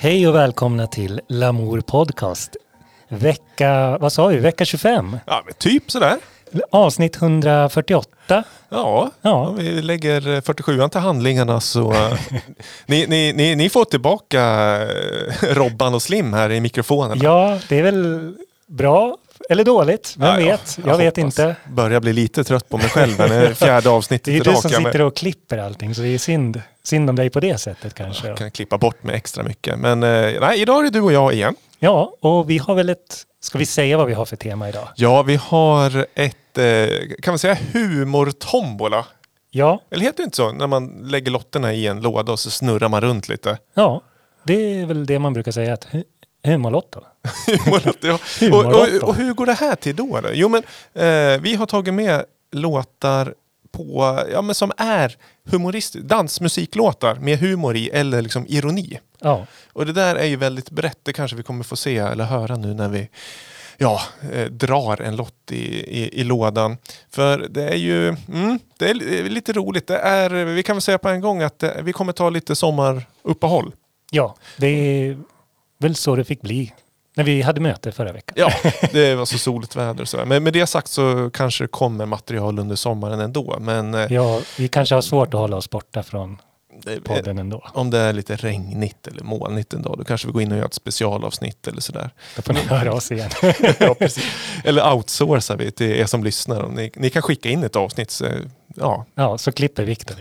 Hej och välkomna till Lamor podcast. Vecka 25? Ja, men typ sådär. Avsnitt 148. Ja. Om vi lägger 47an till handlingarna så... ni får tillbaka Robban och Slim här i mikrofonen. Ja, det är väl bra eller dåligt. Vem vet? Jag vet inte. Börjar bli lite trött på mig själv när fjärde avsnittet. Det är ju du som sitter och klipper allting, så det är synd om dig på det sättet kanske. Jag kan klippa bort mig extra mycket. Men nej, idag är det du och jag igen. Ja, och vi har väl ett... Ska vi säga vad vi har för tema idag? Ja, vi har ett, kan man säga, humortombola. Ja. Eller heter det inte så? När man lägger lotterna i en låda och så snurrar man runt lite. Ja, det är väl det man brukar säga, att humorlotto. Ja. Och hur går det här till då? Jo, men vi har tagit med låtar på, ja, men som är humoristiska, dansmusiklåtar med humor i eller liksom ironi. Ja. Och det där är ju väldigt brett. Det kanske vi kommer få se eller höra nu när vi drar en lott i lådan. För det är ju det är lite roligt. Det är, vi kan väl säga på en gång att vi kommer ta lite sommaruppehåll. Ja, det är väl så det fick bli. När vi hade möte förra veckan. Ja, det var så soligt väder och sådär. Men med det sagt så kanske det kommer material under sommaren ändå. Men, ja, vi kanske har svårt att hålla oss borta från podden ändå. Om det är lite regnigt eller molnigt en dag, då kanske vi går in och gör ett specialavsnitt eller sådär. Då får ni höra oss igen. Ja, precis. Eller outsourcar vi till er som lyssnar. Om ni kan skicka in ett avsnitt så... Ja, så klipper Viktor.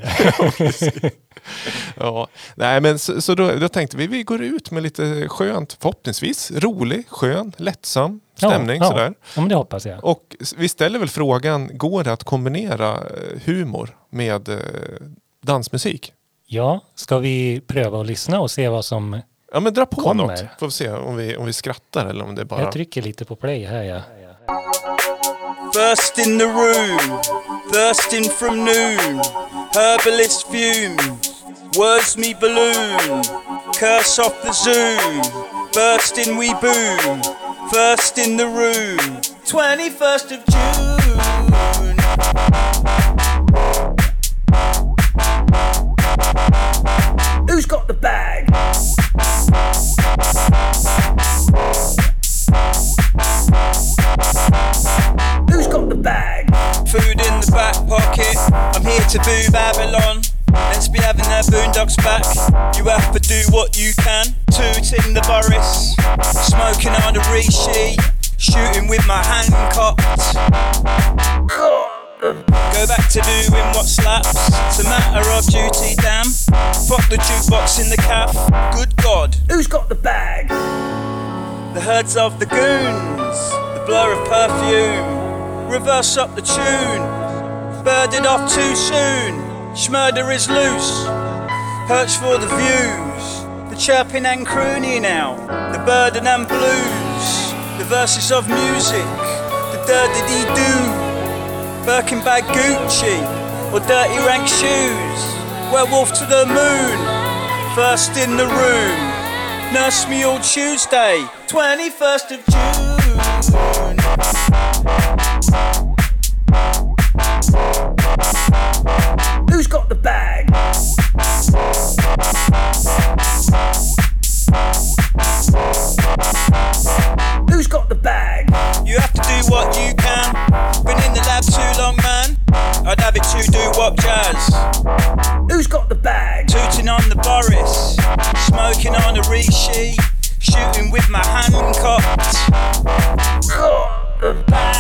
Ja. Nej, men så då tänkte vi går ut med lite skönt, förhoppningsvis rolig, skön, lättsam stämning sådär. Ja, men det hoppas jag. Och vi ställer väl frågan, går det att kombinera humor med dansmusik? Ja, ska vi pröva och lyssna och se vad som... Ja, men dra på kommer. Något. Får vi se om vi skrattar eller om det bara... Jag trycker lite på play här, ja. First in the room, bursting from noon, herbalist fumes, words me balloon, curse off the zoom, bursting we boom, first in the room, 21st of June. Who's got the bag? Who's got the bag? Food in the back pocket. I'm here to boo Babylon. Let's be having their boondocks back. You have to do what you can. Tooting the Boris, smoking on the Rishi, shooting with my hand cocked. Go back to doing what slaps. It's a matter of duty, damn. Fuck the jukebox in the calf. Good God, who's got the bag? The herds of the goons, the blur of perfume. Reverse up the tune, birded off too soon. Schmurder is loose, perch for the views. The chirping and croony now, the burden and blues. The verses of music, the durdidee-doo. Birkin bag Gucci, or dirty rank shoes. Werewolf to the moon, first in the room. Nurse me all Tuesday, 21st of June. Who's got the bag? Who's got the bag? You have to do what you can. Been in the lab too long, man. I'd have it to do what jazz. Who's got the bag? Tooting on the Boris, smoking on a Rishi, shooting with my hand cocked. Got the bag.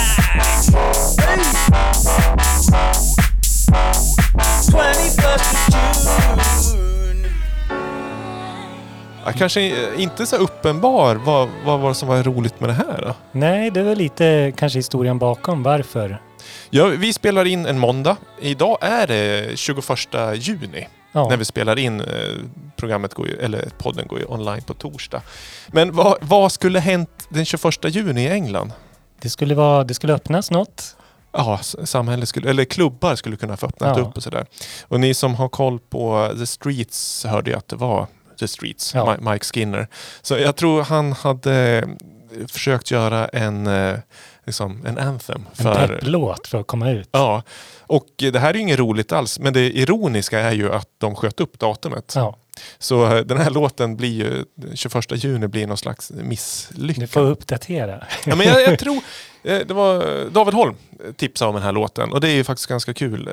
21st of June. Kanske inte så uppenbar vad var det som var roligt med det här då? Nej, det var lite kanske historien bakom. Varför? Ja, vi spelar in en måndag. Idag är det 21 juni när vi spelar in. Programmet går ju, eller podden går ju online på torsdag. Men vad skulle hänt den 21 juni i England? Det skulle öppnas något. Ja, samhället skulle, eller klubbar skulle kunna få öppnat upp och sådär. Och ni som har koll på The Streets hörde ju att det var The Streets, Mike Skinner. Så jag tror han hade försökt göra en liksom en anthem. En pepplåt för att komma ut. Ja, och det här är ju inget roligt alls. Men det ironiska är ju att de sköt upp datumet. Ja. Så den här låten blir ju, 21 juni blir någon slags misslycka. Du får uppdatera. Ja, men jag tror, det var David Holm tipsade om den här låten. Och det är ju faktiskt ganska kul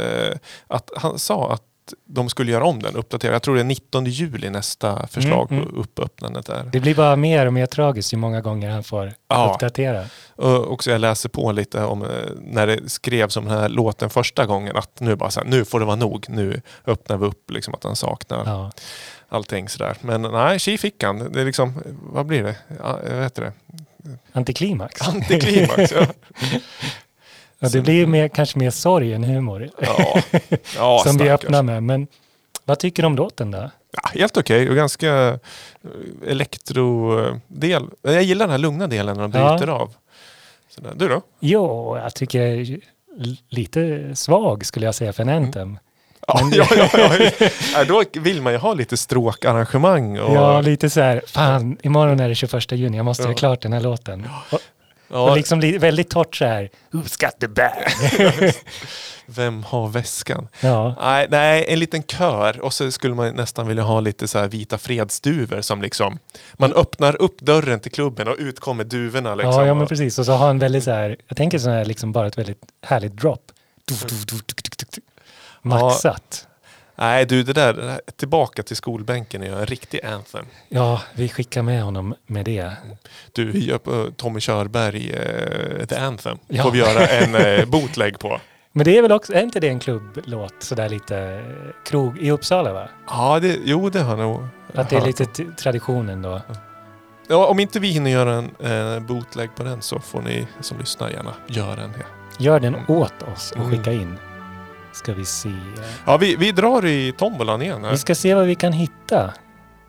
att han sa att de skulle göra om den, uppdatera. Jag tror det är 19 juli nästa förslag på uppöppnandet där. Det blir bara mer och mer tragiskt ju många gånger han får uppdatera. Och så jag läser på lite om när det skrevs om den här låten första gången att nu bara så här, nu får det vara nog. Nu öppnar vi upp liksom att han saknar allting sådär. Men nej, tji fick han. Det är liksom, vad blir det? Jag vet det. Antiklimax. Antiklimax, ja. Ja, det blir ju mer, kanske mer sorg än humor. Ja. Ja, som vi öppnar med. Men vad tycker du om låten då? Ja, helt okej. Och ganska elektrodel. Jag gillar den här lugna delen när de bryter av. Sådär. Du då? Jo, jag tycker lite svag skulle jag säga för en anthem. Ja, då vill man ju ha lite stråkarrangemang. Och... ja, lite så här. Fan, imorgon är det 21 juni. Jag måste ha klart den här låten. Ja. Ja. Och liksom väldigt torrt så här. Who's got the bag? Vem har väskan? Ja. Nej, en liten kör. Och så skulle man nästan vilja ha lite så här vita fredsduver som liksom... man öppnar upp dörren till klubben och ut kommer duverna. Liksom. Ja, men precis. Och så har en väldigt så här... jag tänker så här liksom bara ett väldigt härligt drop. Maxat. Nej du, det där tillbaka till skolbänken är en riktig anthem. Ja, vi skickar med honom med det. Du, vi gör på Tommy Körberg ett anthem. Ja. Får vi göra en bootleg på. Men det är väl också, är inte det en klubblåt sådär lite krog i Uppsala va? Ja, det har nog. Att det är lite traditionen då. Ja, om inte vi hinner göra en bootleg på den så får ni som lyssnar gärna göra den här. Gör den åt oss och skicka in. Ska vi se. Ja, vi drar i tombolan igen här. Vi ska se vad vi kan hitta.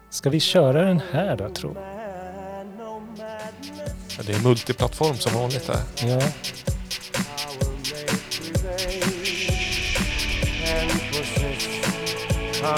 Ska vi köra den här då, tror jag? Ja, det är multiplattform som vanligt här. Ja. I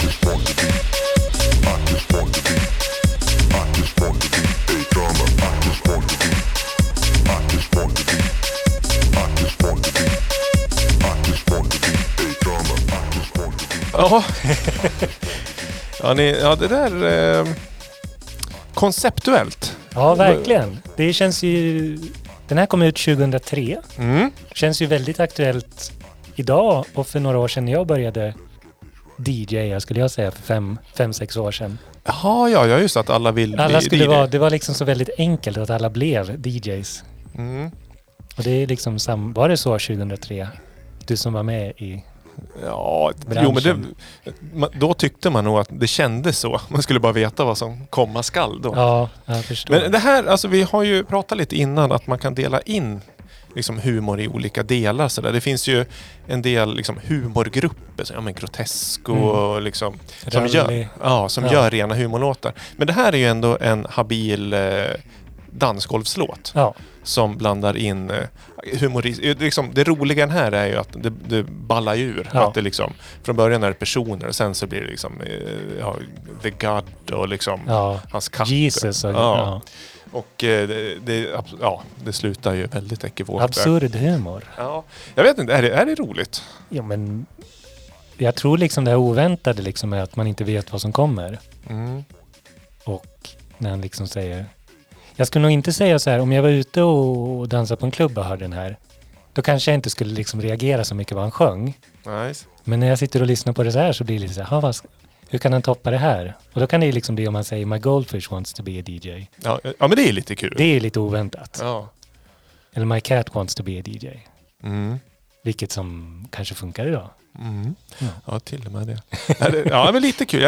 just want to be. Ja. Ja, det där... konceptuellt. Ja, verkligen. Det känns ju... Den här kom ut 2003. Mm. Känns ju väldigt aktuellt idag och för några år sedan när jag började DJa, skulle jag säga, för 5-6 år sedan. Jaha, ja, just att alla vill alla bli DJ. Det var liksom så väldigt enkelt att alla blev DJs. Mm. Och det är liksom var det så 2003? Du som var med i... Ja, branschen. Jo, men då tyckte man nog att det kändes så. Man skulle bara veta vad som komma skall då. Ja, jag förstår. Men det här, alltså vi har ju pratat lite innan att man kan dela in liksom humor i olika delar så där. Det finns ju en del liksom humorgrupper, så, ja men Grotesco och liksom som gör rena humorlåtar. Men det här är ju ändå en habil dansgolvslåt som blandar in liksom, det roliga här är ju att det ballar ur att det liksom, från början är det personer och sen så blir det liksom The God och liksom hans katter Jesus och det slutar ju väldigt ekivokt. Absurd humor. Ja, jag vet inte, är det roligt? Ja, men jag tror liksom det här oväntade liksom är att man inte vet vad som kommer. Mm. Och när han liksom säger, jag skulle nog inte säga så här, om jag var ute och dansade på en klubb och hörde den här, då kanske jag inte skulle liksom reagera så mycket vad han sjöng. Nice. Men när jag sitter och lyssnar på det så här så blir det lite så här, hur kan han toppa det här? Och då kan det ju liksom bli om man säger My goldfish wants to be a DJ. Ja, men det är lite kul. Det är lite oväntat. Ja. Eller My cat wants to be a DJ. Mm. Vilket som kanske funkar idag. Mm. Ja, till och med det. Ja, men lite kul.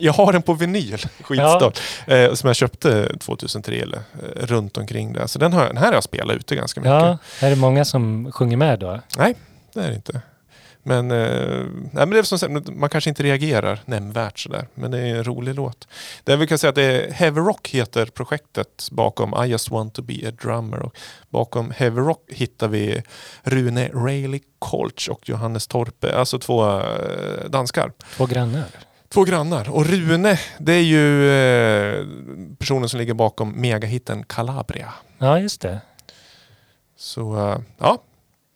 Jag har den på vinyl, skitstort. Ja. Som jag köpte 2003 eller runt omkring det. Så den här har jag spelat ute ganska mycket. Ja, är det många som sjunger med då? Nej, det är det inte. Men, nej, men det är som, man kanske inte reagerar nämnvärt sådär. Men det är en rolig låt. Det vi kan säga att det är Heavy Rock heter projektet bakom I Just Want To Be A Drummer. Och bakom Heavy Rock hittar vi Rune Rayleigh Colch och Johannes Torpe. Alltså två danskar. Två grannar. Och Rune, det är ju personen som ligger bakom megahitten Calabria. Ja, just det. Så, ja.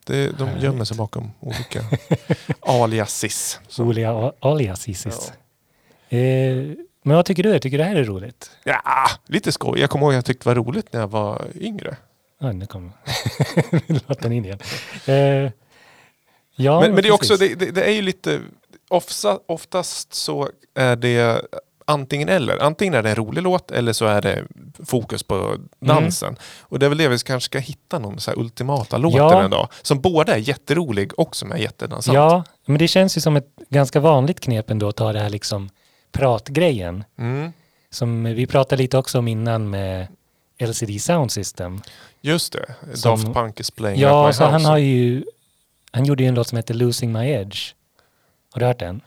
De gömmer sig bakom olika aliasis. Aliasis. Ja. Men vad tycker du? Jag tycker det här är roligt. Ja, lite skoj. Jag kommer ihåg att jag tyckte det var roligt när jag var yngre. Ja, nu kommer låt den in igen. Ja, men det är också, det är ju lite, oftast så är det antingen eller. Antingen är det en rolig låt eller så är det fokus på dansen. Mm. Och det är väl det vi kanske ska hitta någon så här ultimata låten en dag. Som både är jätterolig och som är jättedansant. Ja, men det känns ju som ett ganska vanligt knep ändå att ta det här liksom pratgrejen. Mm. Som vi pratade lite också om innan med LCD Sound System. Just det, Daft Punk is playing at my house. Ja, så han gjorde ju en låt som heter Losing My Edge. Har du hört den?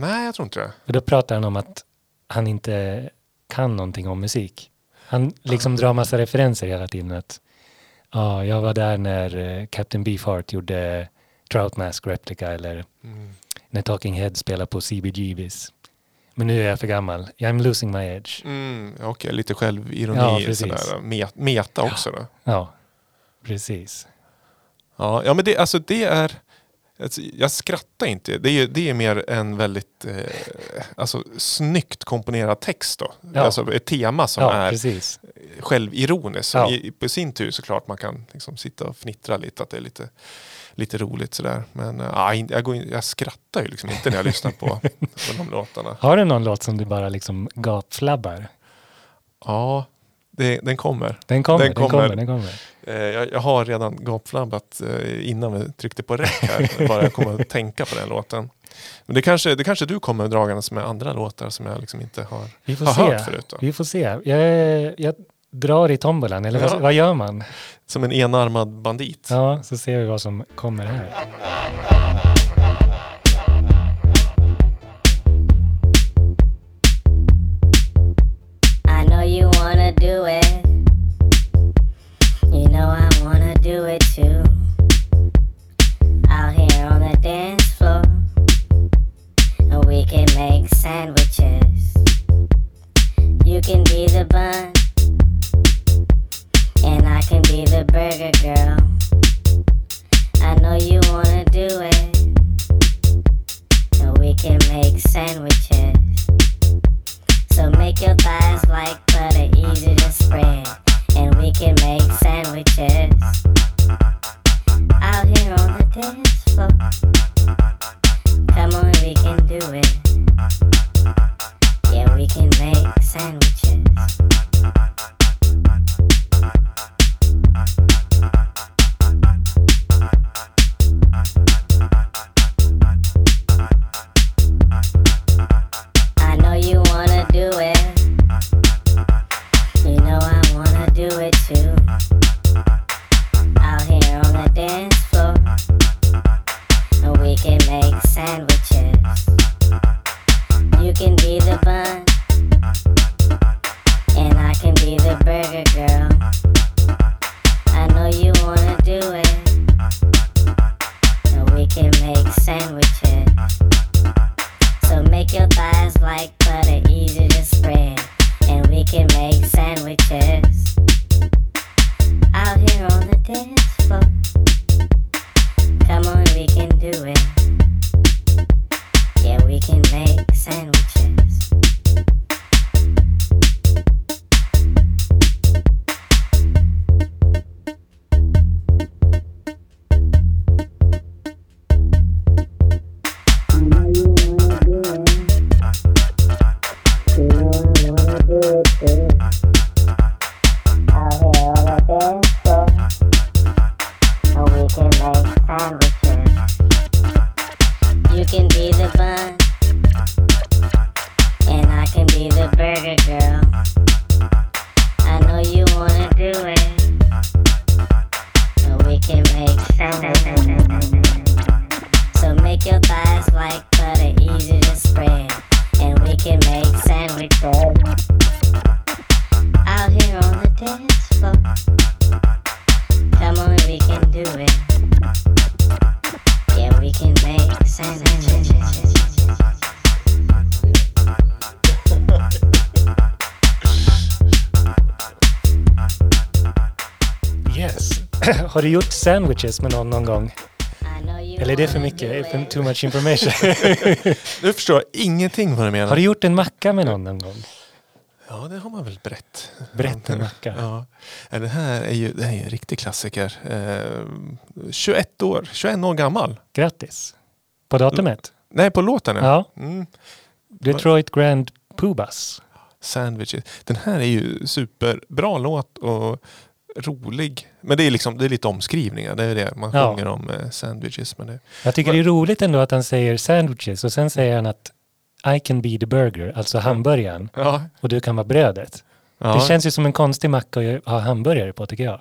Nej, jag tror inte det. Och då pratar han om att han inte kan någonting om musik. Han liksom drar massa referenser hela tiden. Att, jag var där när Captain Beefheart gjorde Trout Mask Replica eller när Talking Heads spelade på CBGBs. Men nu är jag för gammal. I'm losing my edge. Mm, okej, lite självironi. Ja, sådär. Meta också då. Ja, precis. Ja, men det är... Jag skrattar inte. Det är mer en väldigt snyggt komponerad text då. Ja. Alltså ett tema som är precis. Självironiskt. Ja. På sin tur såklart man kan liksom sitta och fnittra lite att det är lite roligt sådär. Men jag skrattar ju liksom inte när jag lyssnar på de låtarna. Har du någon låt som du bara liksom gapflabbar? Ja, Den kommer. Jag har redan gapflabbat innan vi tryckte på räck här. Bara jag kommer att tänka på den låten. Men det kanske du kommer dragandes med andra låtar som jag liksom inte har hört förut. Då. Vi får se. Jag drar i tombolan. Eller vad gör man? Som en enarmad bandit. Ja, så ser vi vad som kommer här. I know you wanna do it. You know I wanna do it too. Out here on the dance floor, we can make sandwiches. You can be the bun, and I can be the burger girl. I know you wanna do it. your thighs like butter, easy to spread. And we can make sandwiches out here on the dance floor. Come on, we can do it. Yeah, we can make sandwiches. Har du gjort sandwiches med någon gång? Eller är det för mycket? Too much information. Du förstår ingenting vad du menar. Har du gjort en macka med någon gång? Ja, det har man väl brett. Brett en macka? Ja. Ja, det här är ju en riktig klassiker. 21 år gammal. Grattis. På datumet? Nej, på låten. Ja. Mm. Detroit Grand Pubas. Sandwiches. Den här är ju superbra låt och rolig. Men det är lite omskrivningar. Det är det man sjunger om sandwiches. Men det... Jag tycker det är roligt ändå att han säger sandwiches och sen säger han att I can be the burger, alltså hamburgaren. Ja. Och du kan vara brödet. Ja. Det känns ju som en konstig macka att ha hamburgare på, tycker jag.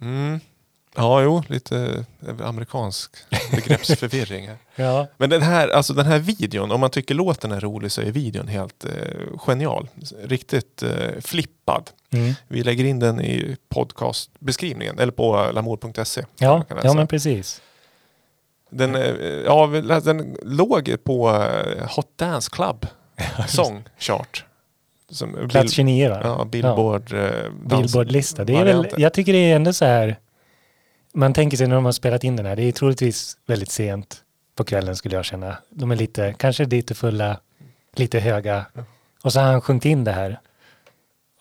Mm. Ja, jo. Lite amerikansk begreppsförvirring. Ja. Men den här videon, om man tycker låten är rolig så är videon helt genial. Riktigt flippad. Mm. Vi lägger in den i podcastbeskrivningen eller på lamor.se. Ja, men precis. Den låg på Hot Dance Club Song Chart. Som plats 29, va? Ja, Billboard-lista. Det är väl, jag tycker det är ändå så här... Man tänker sig när de har spelat in den här. Det är troligtvis väldigt sent på kvällen, skulle jag känna. De är kanske lite fulla, lite höga. Och så har han sjungit in det här.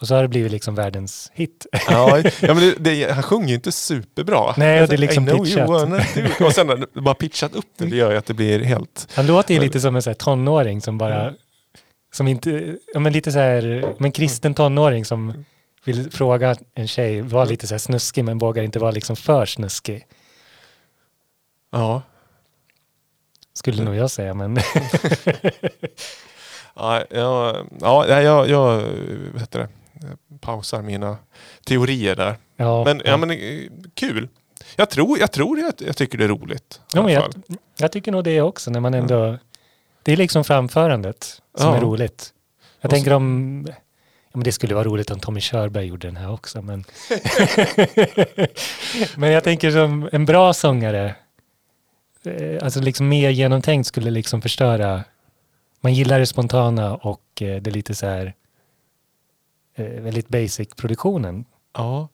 Och så har det blivit världens hit. Ja, men han sjunger ju inte superbra. Nej, och det är pitchat. Och sen bara pitchat upp det gör ju att det blir helt... Han låter ju lite som en tonåring som bara... Mm. Som inte... Ja, men lite en kristen tonåring som... vill fråga en tjej, var lite snuskig men vågar inte vara för snuskig. Ja. Skulle nog jag säga, men... jag heter det. Jag pausar mina teorier där. Ja. Men kul. Jag tycker det är roligt. Ja, men jag tycker nog det också, när man ändå... Mm. Det är framförandet som är roligt. Jag tänker om... Men det skulle vara roligt om Tommy Körberg gjorde den här också. Men, men jag tänker som en bra sångare. Alltså mer genomtänkt skulle förstöra. Man gillar det spontana och det lite väldigt basic produktionen. Ja,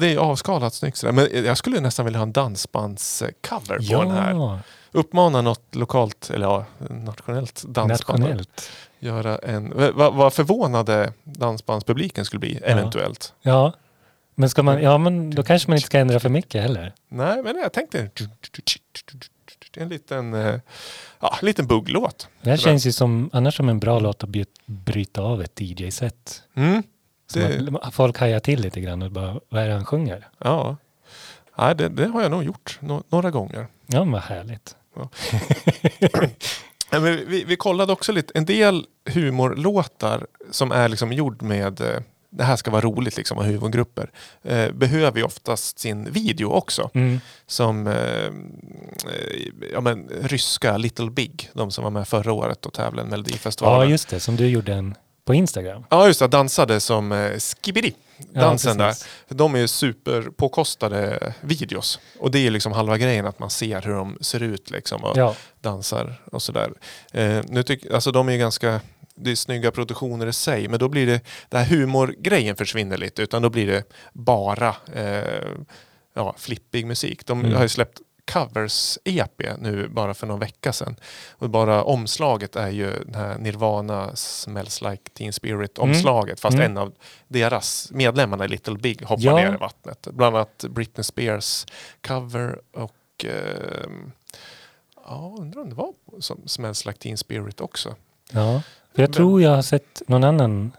det är avskalat snyggt. Men jag skulle nästan vilja ha en dansbandscover på den här. uppmana något lokalt eller ja, nationellt dansband. Nationellt. Göra en, vad förvånade dansbandspubliken skulle bli eventuellt. Ja. Men ska man, ja men då kanske man inte ska ändra för mycket heller. Nej, men jag tänkte en liten liten bugglåt. Det här känns ju som annars som en bra låt att bryta av ett DJ-set. Mm. Folk hajar till lite grann och bara, vad är det han sjunger? Ja. Nej, det har jag nog gjort några gånger. Ja, vad härligt. Ja. Nej, men vi kollade också lite en del humorlåtar som är liksom gjord med det här ska vara roligt liksom av humorgrupper. Behöver ju oftast sin video också. Mm. Som ryska Little Big, de som var med förra året och tävlade i Melodifestivalen. Ja, just det, som du gjorde en på Instagram. Ja, just det. Dansade som Skibidi. Dansen där. De är ju superpåkostade videos. Och det är liksom halva grejen att man ser hur de ser ut liksom och dansar och sådär. De är ju ganska... Det är snygga produktioner i sig. Men då blir det... Den här humorgrejen försvinner lite. Utan då blir det bara flippig musik. De har ju släppt covers-EP nu bara för någon vecka sedan. Och bara omslaget är ju den här Nirvana Smells Like Teen Spirit-omslaget. Fast en av deras medlemmarna i Little Big hoppar ner i vattnet. Bland annat Britney Spears cover och... undrar om det var som Smells Like Teen Spirit också. Ja, för jag tror jag har sett någon annan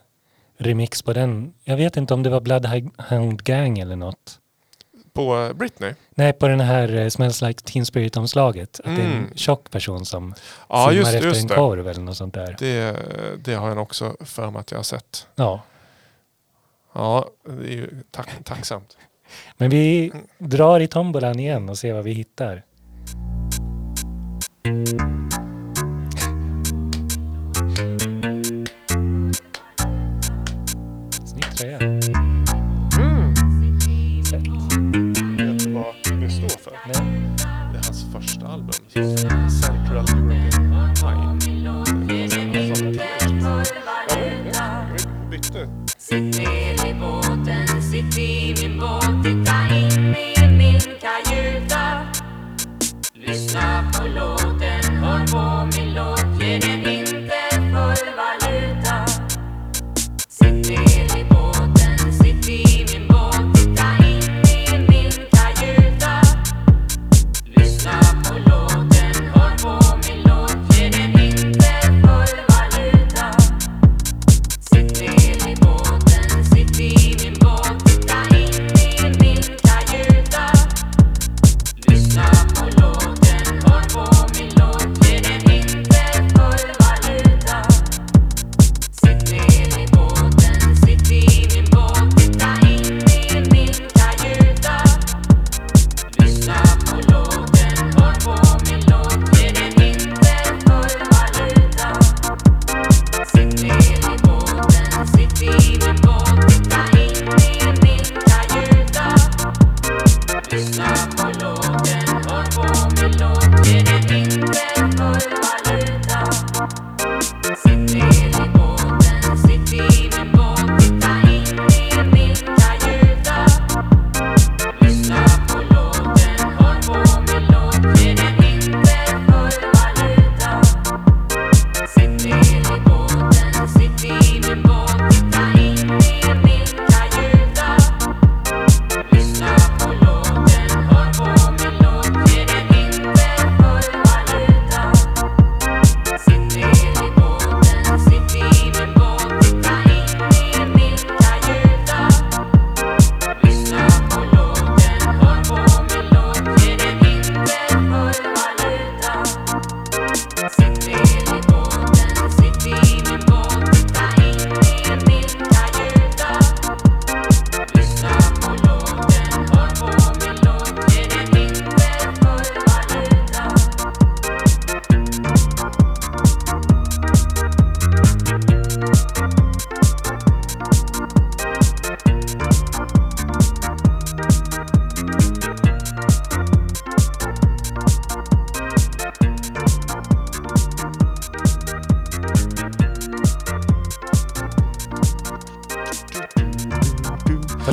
remix på den. Jag vet inte om det var Bloodhound Gang eller något. På Britney? Nej, på den här Smells Like Teen Spirit-omslaget. Att det är en tjock person som simmar efter en korv eller något sånt där. Det har jag också för mig att jag har sett. Ja. Ja, det är ju tacksamt. Men vi drar i tombolan igen och ser vad vi hittar.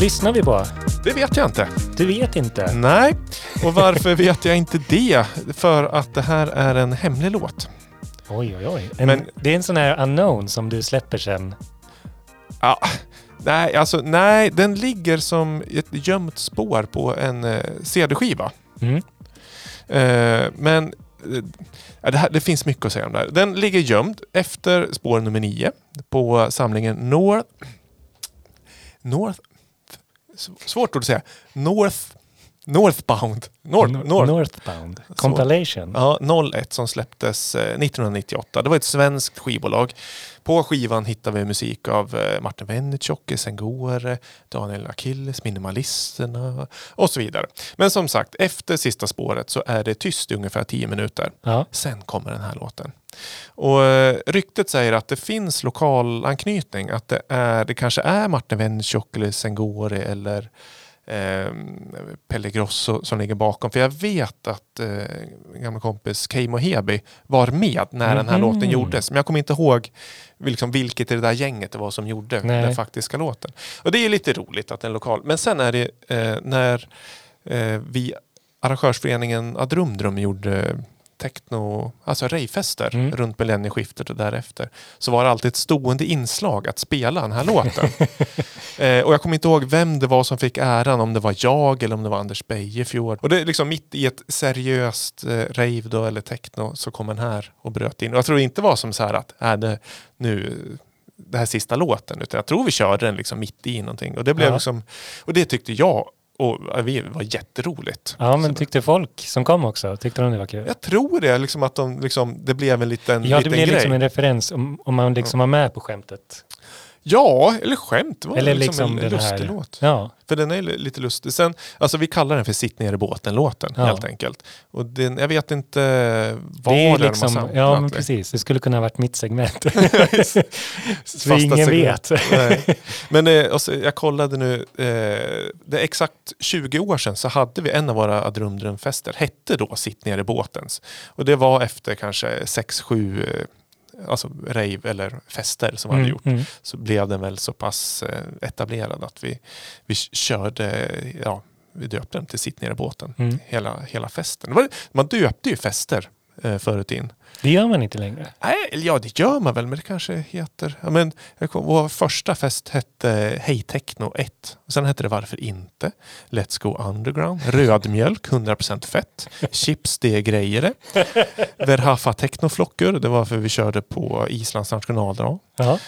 Lyssnar vi på? Det vet jag inte. Du vet inte? Nej. Och varför vet jag inte det? För att det här är en hemlig låt. Oj, oj, oj. Men det är en sån här unknown som du släpper sen. Ja, nej, den ligger som ett gömt spår på en CD-skiva. Mm. Men det finns mycket att säga om det här. Den ligger gömd efter spår nummer 9 på samlingen Northbound. Compilation. Ja, 01 som släpptes 1998. Det var ett svenskt skivbolag. På skivan hittar vi musik av Martin Venetjoki, Sengore, Daniel Achilles, Minimalisterna och så vidare. Men som sagt, efter sista spåret så är det tyst i ungefär 10 minuter. Ja. Sen kommer den här låten. Och ryktet säger att det finns lokal anknytning. Att det kanske är Martin Venetjoki eller Sengore eller Pelle Grosso som ligger bakom. För jag vet att gamla kompis Keimo Heby var med när den här låten gjordes. Men jag kommer inte ihåg liksom, vilket i det där gänget det var som gjorde den faktiska låten. Och det är lite roligt att den lokal... Men sen är det när vi arrangörsföreningen Adrumdrum gjorde techno, alltså rejfester runt millennieskiftet och därefter, så var det alltid ett stående inslag att spela den här låten. Och jag kommer inte ihåg vem det var som fick äran, om det var jag eller om det var Anders Bejefjord. Och det är liksom mitt i ett seriöst rave då, eller techno, så kom den här och bröt in. Och jag tror inte var som så här att det här sista låten, utan jag tror vi körde den liksom mitt i någonting. Och det blev liksom, och det tyckte jag och vi var jätteroligt. Ja, men tyckte folk som kom också, tyckte de det var kul? Jag tror det, liksom att de, liksom, det blev en liten grej. Ja, det blev liksom en referens om man liksom var med på skämtet. Ja, eller skämt. Det var eller liksom en lustig låt. Ja. För den är lite lustig. Sen, alltså vi kallar den för Sitt ner i båten-låten, helt enkelt. Och den, jag vet inte vad det är liksom, man samlat. Ja, men precis. Det skulle kunna ha varit mitt segment. Så ingen segment. Vet. Nej. Men jag kollade nu, det är exakt 20 år sedan så hade vi en av våra Adrumdrumfester. Hette då Sitt ner i båtens. Och det var efter kanske 6-7... alltså rave eller fester som hade gjort, så blev den väl så pass etablerad att vi körde, vi döpte den till Sitt ner i båten, hela festen. Man döpte ju fester förut in. Det gör man inte längre. Nej, ja det gör man väl, men det kanske heter, vår första fest hette Hej Techno 1. Sen hette det Varför inte? Let's Go Underground, Rödmjölk 100% fett, Chips det är grejer. Verhaffa Technoflockor, det var för vi körde på Islands nationaldag. Ja.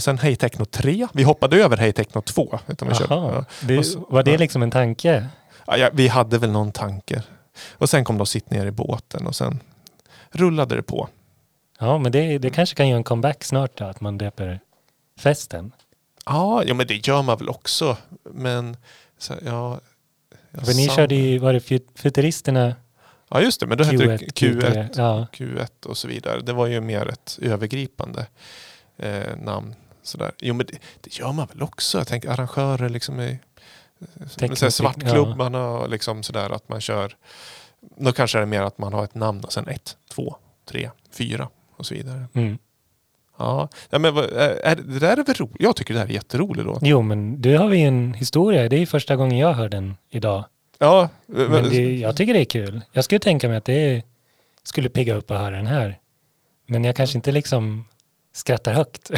Sen Hej Techno 3. Vi hoppade över Hej Techno 2, utan vi körde. Ja. Var det liksom en tanke? Ja, vi hade väl någon tanke. Och sen kom de Sitt ner i båten och sen rullade det på. Ja, men det kanske kan göra en comeback snart då, att man döper festen. Ja, men det gör man väl också. Men så, för ni körde ju, var det Futuristerna? Ja, just det, men då hette det Q1 och så vidare. Det var ju mer ett övergripande namn. Sådär. Jo, men det gör man väl också. Jag tänker arrangörer liksom är... Svartklubbarna och liksom sådär, att man kör, då kanske är det mer att man har ett namn och sen 1, 2, 3, 4 och så vidare. Ja, men det där är väl roligt. Jag tycker det här är jätteroligt då. Jo, men du har vi en historia. Det är första gången jag hör den idag. Ja. Men jag tycker det är kul. Jag skulle tänka mig att det skulle pigga upp att höra den här. Men jag kanske inte liksom skrattar högt.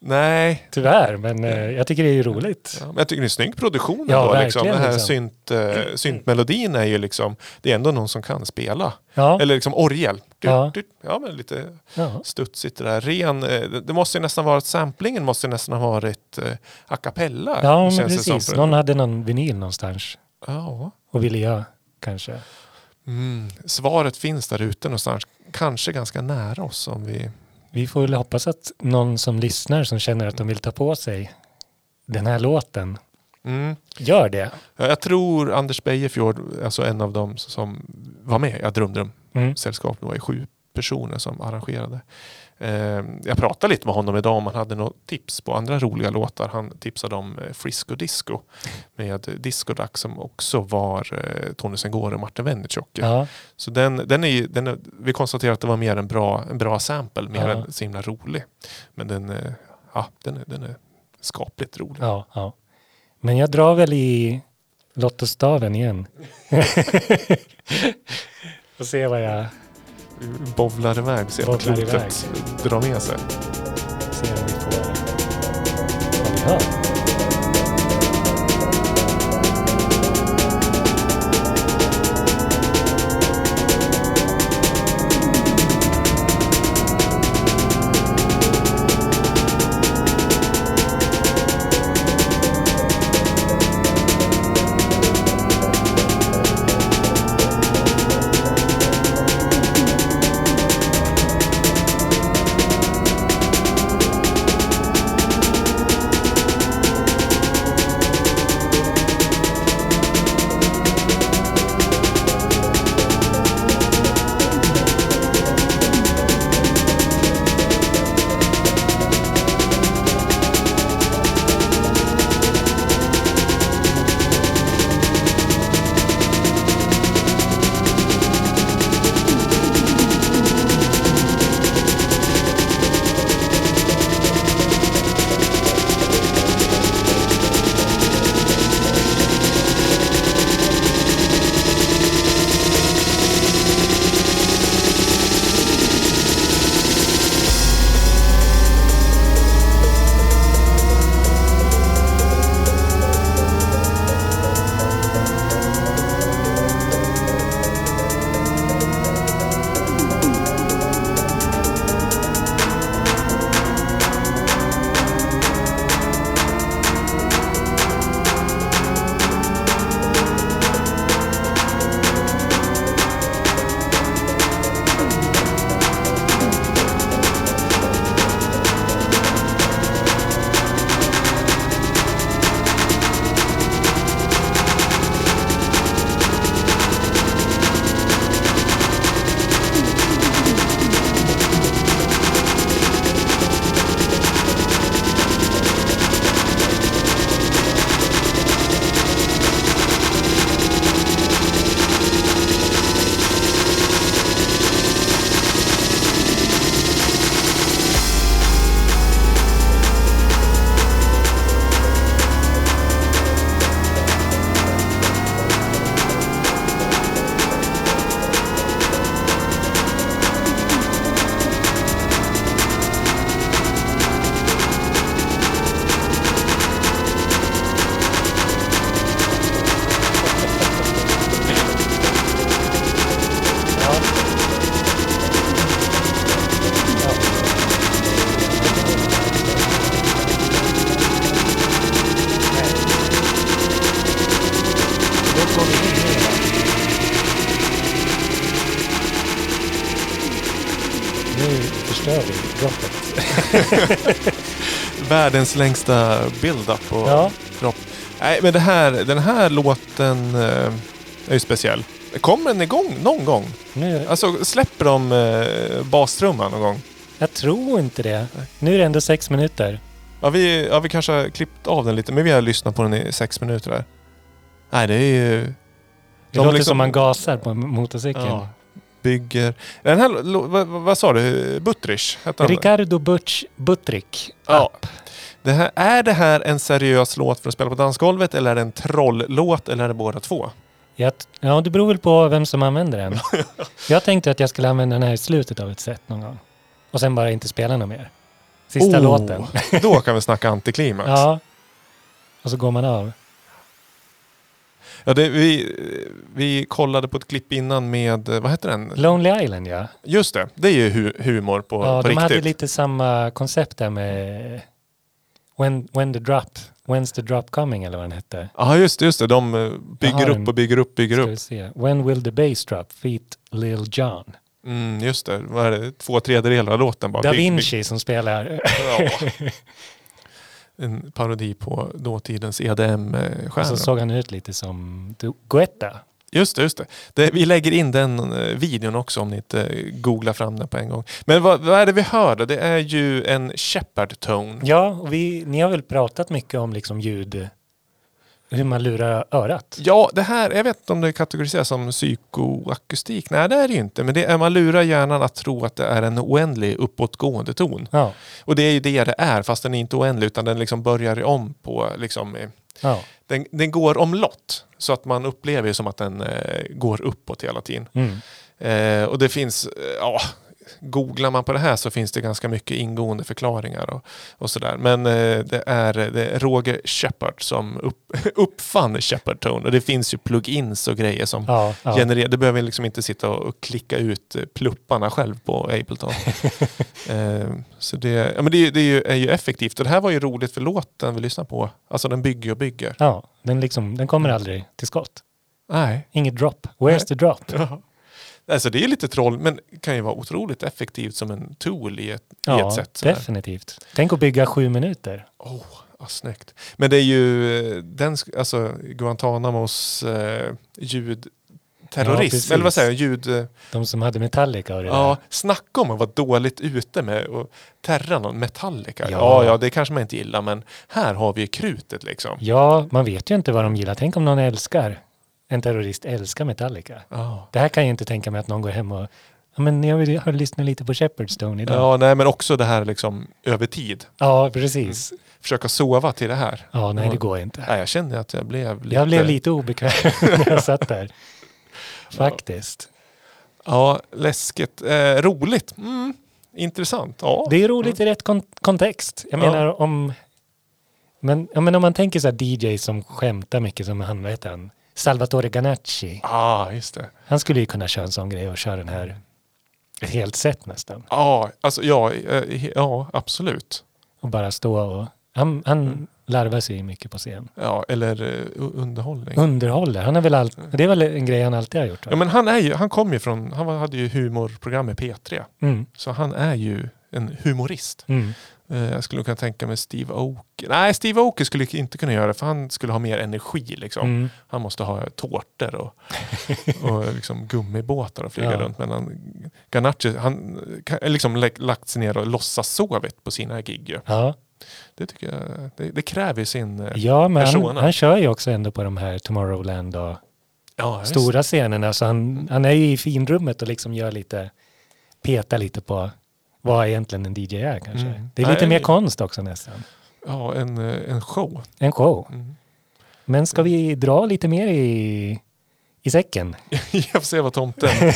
Nej. Tyvärr, men jag tycker det är ju roligt. Ja, men jag tycker det är en snygg produktion. Ja, då, liksom. Den här syntmelodin är ju liksom, det är ändå någon som kan spela. Ja. Eller liksom orgel. Men lite studsigt det där. Det måste ju nästan varit, samplingen måste ju nästan ha varit a cappella. Ja, men precis. Någon hade någon vinyl någonstans. Ja. Och ville jag, kanske. Svaret finns där ute någonstans. Kanske ganska nära oss om Vi får väl hoppas att någon som lyssnar som känner att de vill ta på sig den här låten gör det. Jag tror Anders Bejefjord, alltså en av dem som var med i Adrumdrum-sällskapet, var ju 7 personer som arrangerade. Jag pratade lite med honom idag om han hade några tips på andra roliga låtar. Han tipsade om Frisco Disco med Discodack som också var Tony Sengore och Martin Venetjoki. Så den är, vi konstaterar att det var mer en bra sample, mer än så himla rolig. Men den är skapligt rolig. Men jag drar väl i Lottostaden igen. Får se vad jag... Bovlar iväg och se vad klotet drar med sig. Se vad vi får vad vi hör. Världens längsta build-up och dropp. Nej, men den här låten är ju speciell. Kommer den igång någon gång? Nu. Alltså släpper de bastrumman någon gång? Jag tror inte det. Nej. Nu är det ändå 6 minuter. Ja, vi kanske har klippt av den lite, men vi har lyssnat på den i 6 minuter där. Nej, det är ju... Det låter liksom... som man gasar på motorcykeln. Ja. Bygger. Den här, vad sa du? Buttrich? Ricardo Buttrich. Ja. Är det här en seriös låt för att spela på dansgolvet, eller är det en trolllåt, eller är det båda två? Ja, det beror väl på vem som använder den. Jag tänkte att jag skulle använda den här i slutet av ett set någon gång. Och sen bara inte spela någon mer. Sista låten. Då kan vi snacka antiklimax. Ja. Och så går man av. Ja, vi kollade på ett klipp innan med, vad heter den? Lonely Island, ja. Just det, det är ju humor på riktigt. Ja, de hade lite samma koncept där med When's the Drop Coming, eller vad den hette. Ja, just det, de bygger upp. Se. When will the bass drop? Feat. Lil Jon. Mm, just det, vad är det? 2/3 av låten bara. Da Vinci som spelar. Ja. En parodi på dåtidens EDM-stjärnor. Så såg han ut lite som Guetta. Just det. Vi lägger in den videon också om ni inte googlar fram den på en gång. Men vad är det vi hörde? Det är ju en Shepard Tone. Ja, och ni har väl pratat mycket om liksom ljud, hur man lurar örat. Ja, det här, jag vet inte om det kategoriseras som psykoakustik. Nej, det är det ju inte. Men det är, man lurar hjärnan att tro att det är en oändlig uppåtgående ton. Ja. Och det är ju det är, fast den är inte oändlig, utan den liksom börjar om på liksom, Den går omlott, så att man upplever som att den går uppåt hela tiden. Mm. Och det finns, googlar man på det här så finns det ganska mycket ingående förklaringar och sådär. Men det är Roger Shepard som uppfann Shepard Tone, och det finns ju plugins och grejer som genererar. Det behöver liksom inte sitta och klicka ut plupparna själv på Ableton. Så det är ju effektivt, och det här var ju roligt för låten vi lyssnar på. Alltså den bygger och bygger. Ja, den kommer aldrig till skott. Nej. Inget drop. Where's the drop? Ja. Alltså det är lite troll, men kan ju vara otroligt effektivt som en tool i ett sätt. Ja, definitivt. Tänk att bygga 7 minuter. Snyggt. Men det är ju Guantanamos ljudterrorism. Ja, eller vad säger jag? De som hade Metallica. Och det snacka om att vara dåligt ute med och terra någon Metallica. Ja, det kanske man inte gillar, men här har vi krutet liksom. Ja, man vet ju inte vad de gillar. Tänk om någon älskar. En terrorist älskar Metallica. Det här kan jag inte tänka mig att någon går hem och... Men jag har lyssnat lite på Shepard Tone idag. Ja, nej, men också det här liksom över tid. Ja, precis. Försöka sova till det här. Ja, nej, det går inte. Nej, jag kände att jag blev lite... obekväm när jag satt där. Faktiskt. Ja, läskigt. Roligt. Mm, intressant. Ja. Det är roligt i rätt kontext. Jag menar om... Men om man tänker så här DJ som skämtar mycket, som han, vet han... Salvatore Ganacci. Just det. Han skulle ju kunna köra en sån grej och köra den här ett helt sätt nästan. Absolut. Och bara stå och... Han larvar sig mycket på scen. Ja, eller underhållning. Underhåller. Han är väl det är väl en grej han alltid har gjort. Va? Ja, men han hade ju humorprogram med P3. Mm. Så han är ju en humorist. Mm. Jag skulle kunna tänka mig Steve Aoki. Nej, Steve Aoki skulle inte kunna göra det, för han skulle ha mer energi liksom. Mm. Han måste ha tårtor och liksom gummibåtar och flyga runt. Men Ganacci, han liksom lagt sig ner och låtsas sovit på sina gig. Ja. Det tycker jag, det kräver sin persona. Han kör ju också ändå på de här Tomorrowland och stora scenerna. Så han är ju i finrummet och liksom gör lite, petar lite på vad egentligen en DJ är kanske. Mm. Det är lite mer konst också nästan. Ja, en show. En show. Mm. Men ska vi dra lite mer i säcken? Jag får se vad tomten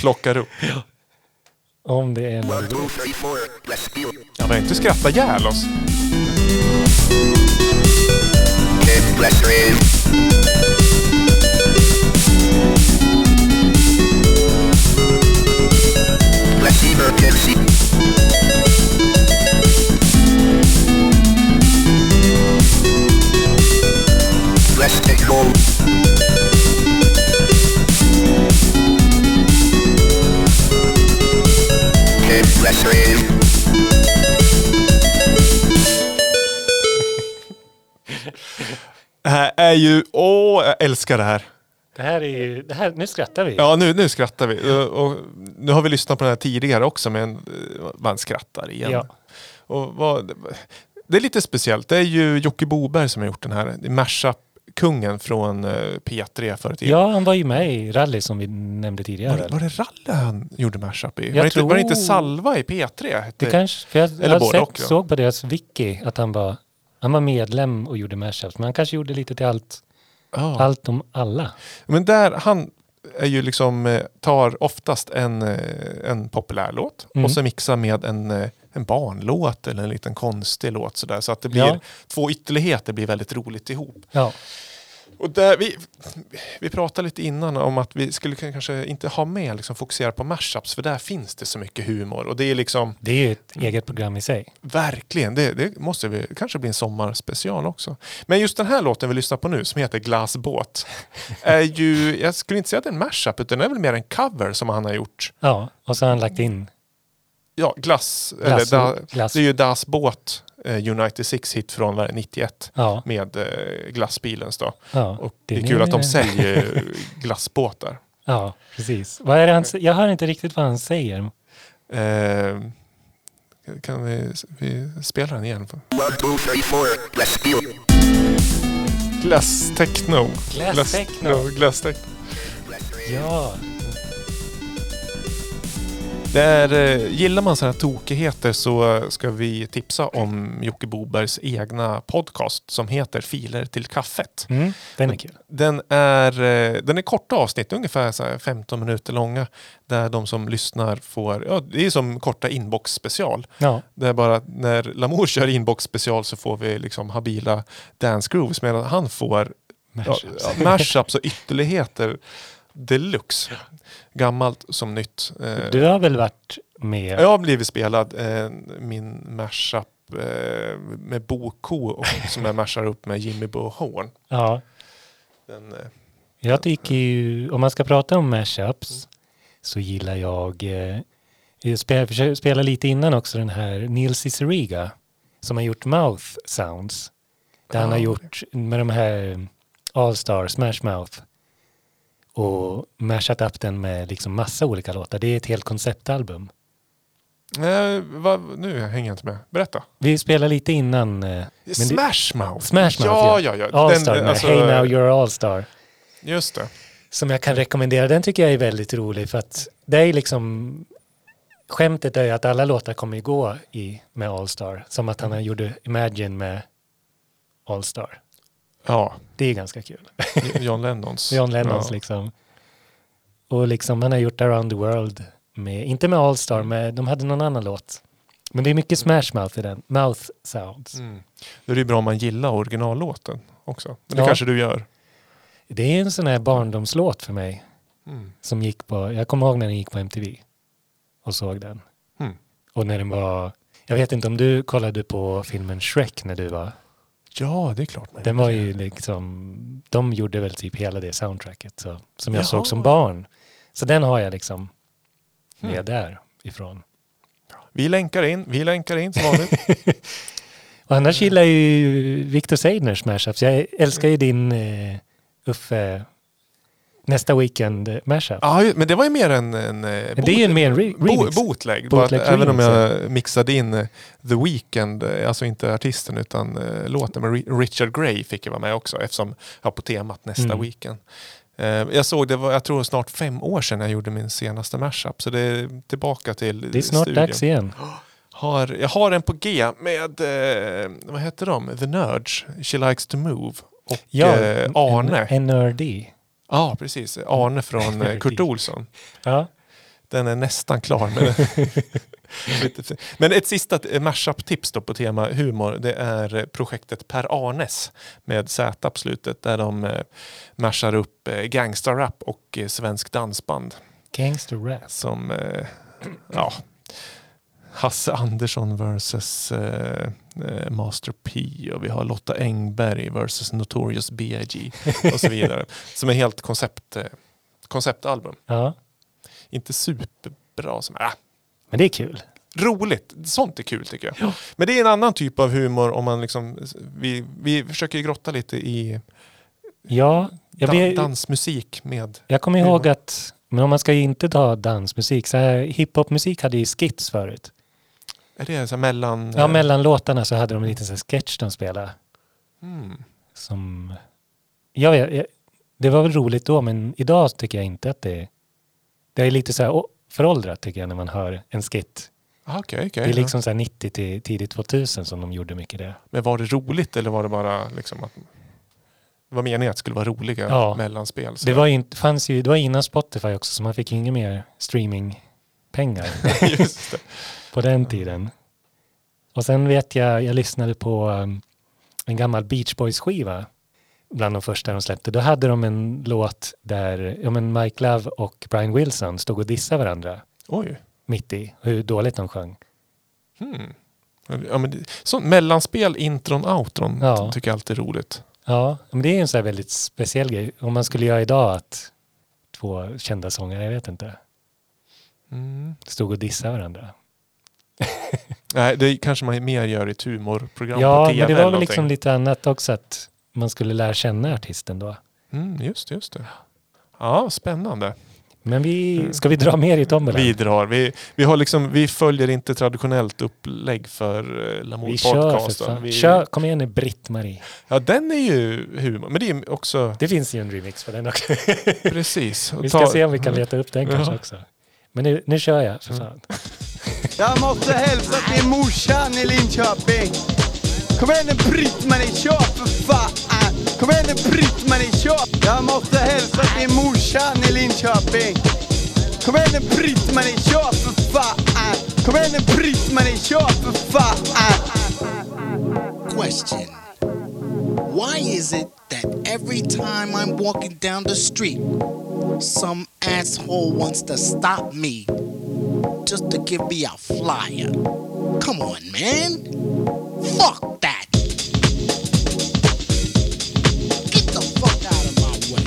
plockar upp. Ja. Om det är något. Jag vill inte skratta ihjäl oss. Let's take home. Okay, let's rain. Det här är ju... jag älskar det här. Nu skrattar vi. Ja, nu skrattar vi. Och nu har vi lyssnat på den här tidigare också, men man skrattar igen. Ja. Och det är lite speciellt. Det är ju Jocke Boberg som har gjort den här. Mashup-kungen från P3 förut. Ja, han var ju med i rally som vi nämnde tidigare. Var det rally han gjorde mashup i? Var det inte Salva i P3? Det kanske, för jag såg på deras wiki att han var medlem och gjorde mashups. Men han kanske gjorde lite till allt. Allt om alla. Men där han är ju liksom, tar oftast en populär låt och så mixar med en barnlåt eller en liten konstig låt sådär, så att det blir två ytterligheter, blir väldigt roligt ihop. Ja. Och där vi pratade lite innan om att vi skulle kanske inte ha med liksom fokusera på mashups, för där finns det så mycket humor, och det är liksom, det är ju ett eget program i sig. Verkligen, det måste vi kanske bli en sommarspecial också. Men just den här låten vi lyssnar på nu som heter Glassbåt är ju, jag skulle inte säga att det är en mashup, utan det är väl mer en cover som han har gjort. Ja, och så har han lagt in glass. Det är ju Dassbåt. United 6 hit från 91 med glassbilens då. Ja, och det är kul att de säljer glassbåtar. Ja, precis. Vad är det jag hör inte riktigt vad han säger. Kan vi spela den igen? 1, 2, 3, 4, glassbil. Glass-techno. Glass-techno. Ja. Där, gillar man sådana här tokigheter så ska vi tipsa om Jocke Bobergs egna podcast som heter Filer till kaffet. Mm, den är kul. Den är korta avsnitt, ungefär så här 15 minuter långa. Där de som lyssnar får, ja, det är som korta inbox-special. Ja. Där bara när Lamor kör inbox-special så får vi liksom habila dance grooves medan han får mashups och ytterligheter. Deluxe. Gammalt som nytt. Du har väl varit med? Jag har blivit spelad min mashup med Boko och som jag mashar upp med Jimmy Bohorn. Ja. Jag tycker ju, om man ska prata om mashups så gillar jag spelade lite innan också den här Neil Cicerega som har gjort Mouth Sounds. Där han har gjort med de här All Star, Smash Mouth. Och mashat upp den med liksom massa olika låtar. Det är ett helt konceptalbum. Nu hänger jag inte med. Berätta. Vi spelar lite innan. Smash Mouth. Ja. All-star. Hey Now You're All-Star. Just det. Som jag kan rekommendera. Den tycker jag är väldigt rolig. För att det är liksom... Skämtet är att alla låtar kommer gå i med All-Star. Som att han gjorde Imagine med All-Star. Ja. Det är ganska kul. John Lennons ja. Liksom. Och liksom han har gjort Around the World med, inte med All Star, men de hade någon annan låt. Men det är mycket Smash Mouth i den. Mouth Sounds. Mm. Det är ju bra om man gillar originallåten också. Men det kanske du gör. Det är en sån här barndomslåt för mig. Mm. Som gick på, jag kommer ihåg när den gick på MTV. Och såg den. Mm. Och när den var, jag vet inte om du kollade på filmen Shrek när du var... Ja, det är klart. Den var ju liksom, de gjorde väl typ hela det soundtracket så, som jag såg som barn. Så den har jag liksom med där ifrån. Vi länkar in som vanligt. Och annars gillar ju Victor Seidners mashups. Jag älskar ju din Uffe nästa weekend mashup. Ja, men det var ju mer en bootleg. Även om jag mixade in The Weeknd, alltså inte artisten utan låten med Richard Gray fick jag vara med också eftersom jag på temat nästa weekend. Jag såg det var, jag tror snart 5 år sedan jag gjorde min senaste mashup, så det är tillbaka till det är snart studion. Dags igen. Jag har en på G med vad heter de? The Nerds, She Likes to Move och Arne. NRD. Ja, precis. Arne från Kurt Olsson. Ja. Den är nästan klar. Men ett sista mashup-tips då på tema humor, det är projektet Per Arnes med Z-absolutet där de mashar upp gangsterrap och svensk dansband. Gangsterrap? Som, Hasse Andersson versus Master P och vi har Lotta Engberg versus Notorious B.I.G. och så vidare. Som är helt konceptalbum. Ja. Inte superbra som... Men det är kul. Roligt. Sånt är kul tycker jag. Ja. Men det är en annan typ av humor om man liksom... Vi försöker ju grotta lite i dansmusik med... Jag kommer ihåg att... Men om man ska ju inte ta dansmusik, så här hiphopmusik hade ju skits förut. Är det så mellan... Ja, mellan låtarna så hade de en liten så här sketch de spelade. Mm. Som... Ja, det var väl roligt då, men idag tycker jag inte att det... Det är lite så här föråldrat tycker jag när man hör en skit. Okay, det är liksom så här 90 till tidigt 2000 som de gjorde mycket det. Men var det roligt eller var det bara liksom att... Det var meningen att det skulle vara roliga mellanspel. Det var det var innan Spotify också så man fick inga mer streamingpengar Just det. På den tiden. Och sen vet jag lyssnade på en gammal Beach Boys-skiva bland de första de släppte. Då hade de en låt där Mike Love och Brian Wilson stod och dissade varandra. Oj. Mitt i hur dåligt de sjöng. Ja, men, så, mellanspel, intron, outron tycker jag alltid är roligt. Ja, men det är en så här väldigt speciell grej. Om man skulle göra idag att 2 kända sångare, jag vet inte. Stod och dissade varandra. Nej, det kanske man mer gör i ett humorprogram på TV. Ja, men det var väl liksom lite annat också att man skulle lära känna artisten då. Just det. Ja, spännande. Men ska vi dra mer i tombolan? Vi drar. Vi följer inte traditionellt upplägg för Lamor-podcasten. Kör, kom igen nu, Britt-Marie. Ja, den är ju humor. Men det är också... Det finns ju en remix för den också. Precis. Vi ska se om vi kan leta upp den kanske också. Men nu kör jag. Så jag måste hälsa till morsan i Linköping. Kom igen nu Britt-man i Köp, för fan. Kom igen nu Britt-man i Köp. Jag måste hälsa till morsan i Linköping. Kom igen nu Britt-man i Köp, för fan. Kom igen nu Britt-man i Köp, för fan. Question. Why is it that every time I'm walking down the street, some asshole wants to stop me just to give me a flyer? Come on, man. Fuck that. Get the fuck out of my way.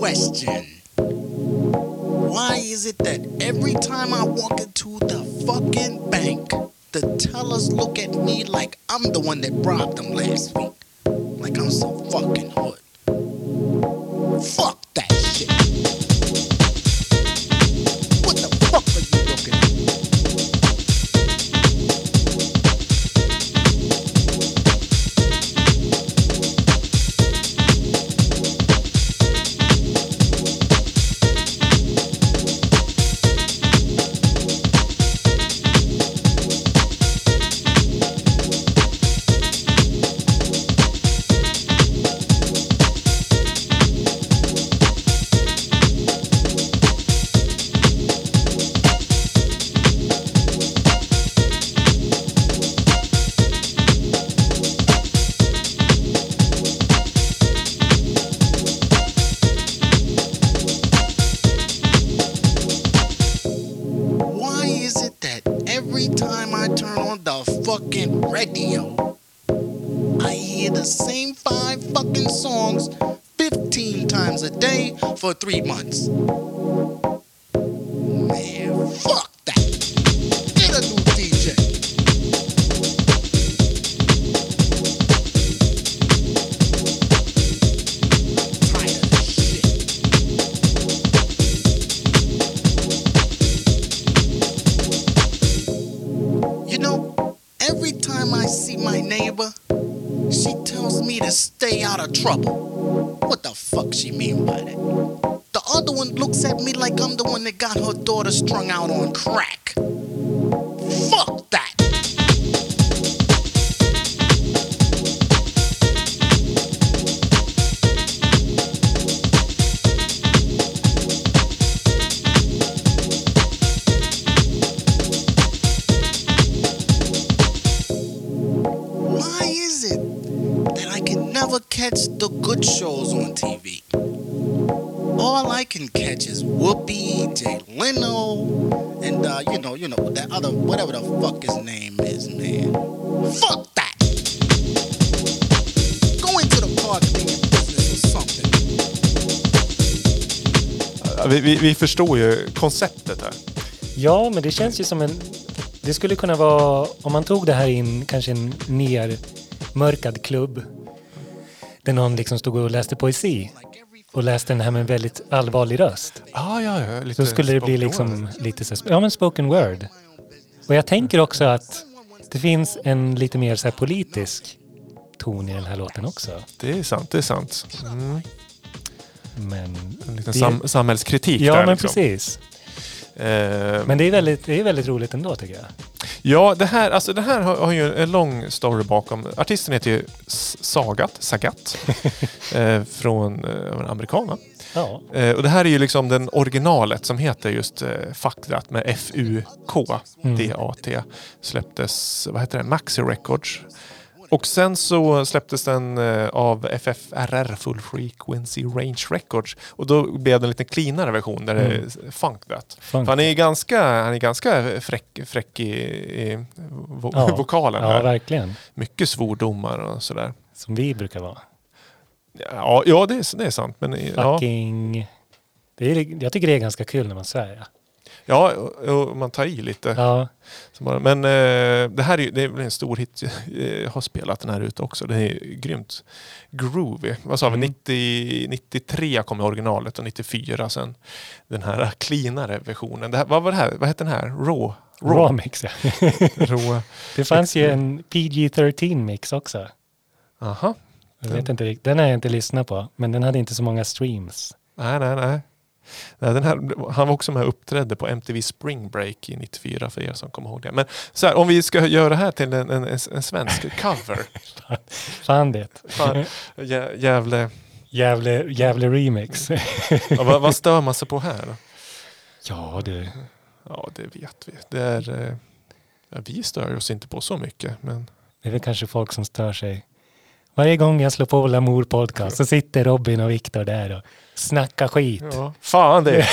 Question. Why is it that every time I walk into the fucking bank, the tellers look at me like I'm the one that robbed them last week? Like I'm so fucking hood. Fuck that shit. What the fuck are you looking for 3 months? Man, fuck that. Get a new DJ. Tired of shit. You know, every time I see my neighbor, she tells me to stay out of trouble. What the fuck she mean by that? The other one looks at me like I'm the one that got her daughter strung out on crack. Fuck that. Why is it that I can never catch the good shows on TV? All I can catch is Whoopi, Jay Leno, and you know, that other, whatever the fuck his name is, man. Fuck that! Go into the park and be in business or something. Vi förstår ju konceptet här. Ja, men det känns ju som en... Det skulle kunna vara, om man tog det här in, kanske en mer mörkad klubb. Där någon liksom stod och läste poesi. Och läste den här med en väldigt allvarlig röst. Ja. Lite, så skulle det bli liksom lite så, ja, men spoken word. Och jag tänker också att det finns en lite mer så här politisk ton i den här låten också. Det är sant. Mm. Men en liten samhällskritik där. Ja, men liksom. Precis. Men det är väldigt roligt ändå, tycker jag. Ja, det här har ju en lång story bakom. Artisten heter ju Sagat från amerikanen. Ja. Och det här är ju liksom den originalet som heter just Fuckdat med FUKDAT. Släpptes, vad heter det? Maxi Records. Och sen så släpptes den av FFRR, Full Frequency Range Records. Och då blev det en lite cleanare version där det är Funkdat. Han är ganska fräck i vokalen. Ja, här. Verkligen. Mycket svordomar och sådär. Som vi brukar vara. Ja, det är sant. Men, fucking... Ja. Jag tycker det är ganska kul när man säger. Ja, och man tar i lite. Ja. Men det är en stor hit. Jag har spelat den här ute också. Det är grymt groovy. Vad sa vi? 93 kom originalet och 94 sen den här cleanare versionen. Vad hette den här? Raw? Raw mix, ja. Det fanns ju en PG-13 mix också. Aha. Jag vet inte, den har jag inte lyssnat på, men den hade inte så många streams. Nej. Den här, han var också med och uppträdde på MTV Spring Break i 94 för er som kommer ihåg det. Men så här, om vi ska göra det här till en svensk cover. Fan det. Jävle remix. Ja, vad stör man sig på här då? Ja, det vet vi. Det är, vi stör oss inte på så mycket. Men... det är väl kanske folk som stör sig. Varje gång jag slår på Lamor podcast så sitter Robin och Viktor där och snackar skit. Ja, fan det.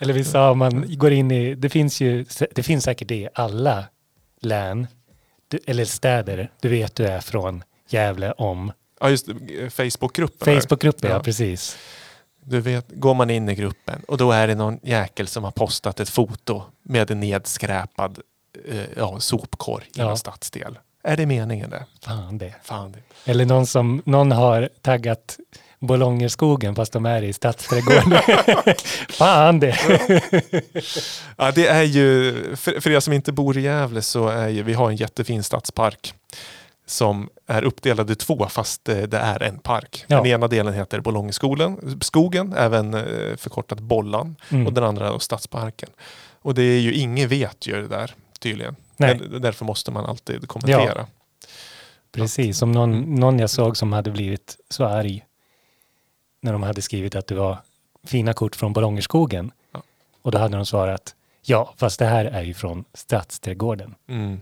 Eller vi sa, man går in i... Det finns säkert det i alla län eller städer. Du vet du är från Gävle om... Ja, just det. Facebookgruppen, ja precis. Du vet, går man in i gruppen och då är det någon jäkel som har postat ett foto med en nedskräpad sopkorg i en stadsdel. Är det meningen det? Fan det. Eller någon har taggat Bolongerskogen fast de är i stadsträdgården. Fan det. Ja, det är ju för er som inte bor i Gävle så är ju, vi har en jättefin stadspark som är uppdelad i två fast det är en park. Ja. Den ena delen heter Bolongerskogen, även förkortat Bollan, och den andra är Stadsparken. Och det är ju ingen vet ju det där tydligen. Därför måste man alltid kommentera. Ja. Precis, som någon jag såg som hade blivit så arg när de hade skrivit att det var fina kort från Bolongerskogen. Ja. Och då hade de svarat, ja fast det här är ju från Stadsträdgården. Mm.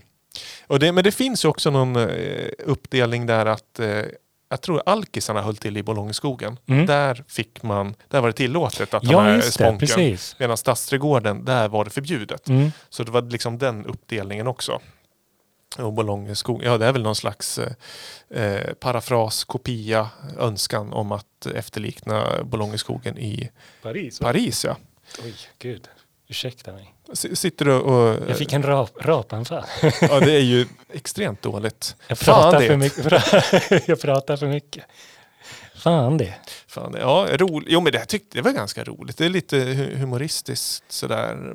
Men det finns ju också någon uppdelning där att jag tror alkisarna höll till i Bolongerskogen. Mm. Där var det tillåtet att ta med sponken. Medan Stadsträdgården, där var det förbjudet. Mm. Så det var liksom den uppdelningen också. Och Bolongerskogen, det är väl någon slags parafras, kopia, önskan om att efterlikna Bolongerskogen i Paris ja. Oj, gud. Ursäkta mig. Sitter du och... Jag fick en rapanfall. Ja, det är ju extremt dåligt. Jag pratar för mycket. Fan det. Ja, roligt. Jo, men det var ganska roligt. Det är lite humoristiskt sådär.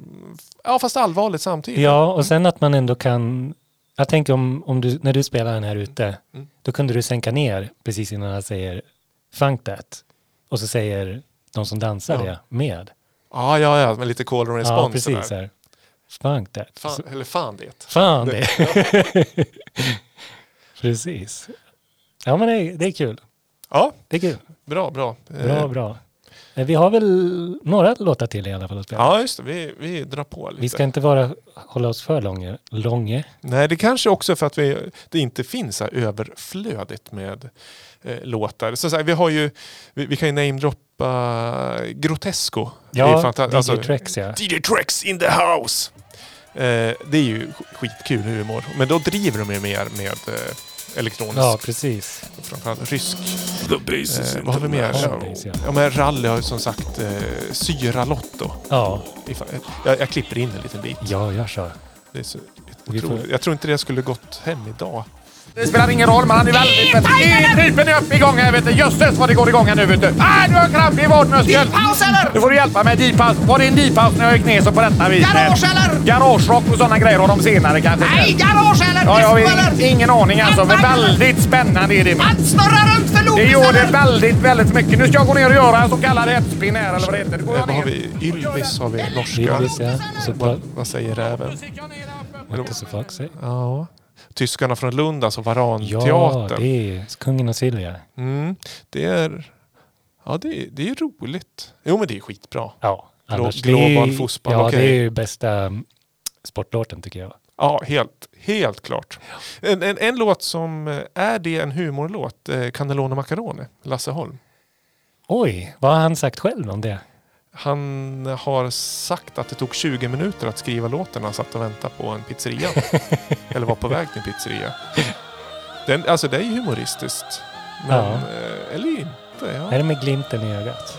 Ja, fast allvarligt samtidigt. Ja, och sen att man ändå kan... Jag tänker när du spelar den här ute, då kunde du sänka ner precis innan han säger funk that. Och så säger de som dansar det med... Ja, men lite call and response. Ja, precis där. Fan det. Ja. Precis. Ja, men det är kul. Ja, det är kul. Bra. Bra. Vi har väl några låtar till i alla fall att spela. Ja, just det. Vi drar på lite. Vi ska inte hålla oss för långe. Nej, det kanske också för att det inte finns här överflödigt med låtar. Så vi har ju... Vi kan ju namedroppa Grotesco. Ja, DJ Trex in the house! Det är ju skitkul humor. Men då driver de ju mer med... elektronisk. Ja, precis. Framförallt rysk. Vad har vi mer? Men rally har ju som sagt syralotto. Ja. Jag klipper in en liten bit. Ja, jag kör. Det är så otroligt. Jag tror inte det skulle gått hem idag. Det spelar ingen roll, man är väldigt typen är uppe igång här, vet du. Jösses vad det går igång här nu, vet du. Du har kramp i vårdmuskeln. Deep-paus eller? Nu får du hjälpa med deep-paus. Var det en deep-paus när jag gick ner så på detta viset? Garage eller? Garagerock och sådana grejer har de senare kanske. Nej, garage eller? Ja, jag vet ingen aning alltså. Men väldigt spännande är det. Man snurrar runt för lopis. Det gjorde väldigt, väldigt mycket. Nu ska jag gå ner och göra så kallad headspin här eller vad det heter. Det går jag ner. Har vi Ylvis, har vi norska. Ylvis, ja. Vad säger räven? What does the fuck say? Ja. Tyskarna från Lund, alltså Varanteatern. Ja, det är Kungen och Silja. Mm, det är... Ja, det är roligt. Jo, men det är skitbra. Ja, global fotboll. Ja, okej. Det är ju bästa sportlåten tycker jag. Ja, helt klart. Ja. En låt som... Är det en humorlåt? Cannelloni Macaroni, Lasse Holm. Oj, vad har han sagt själv om det? Han har sagt att det tog 20 minuter att skriva låten. Han satt och väntade på en pizzeria. Eller var på väg till en pizzeria. Alltså det är ju humoristiskt. Men, eller inte. Ja. Är det med glimten i ögat?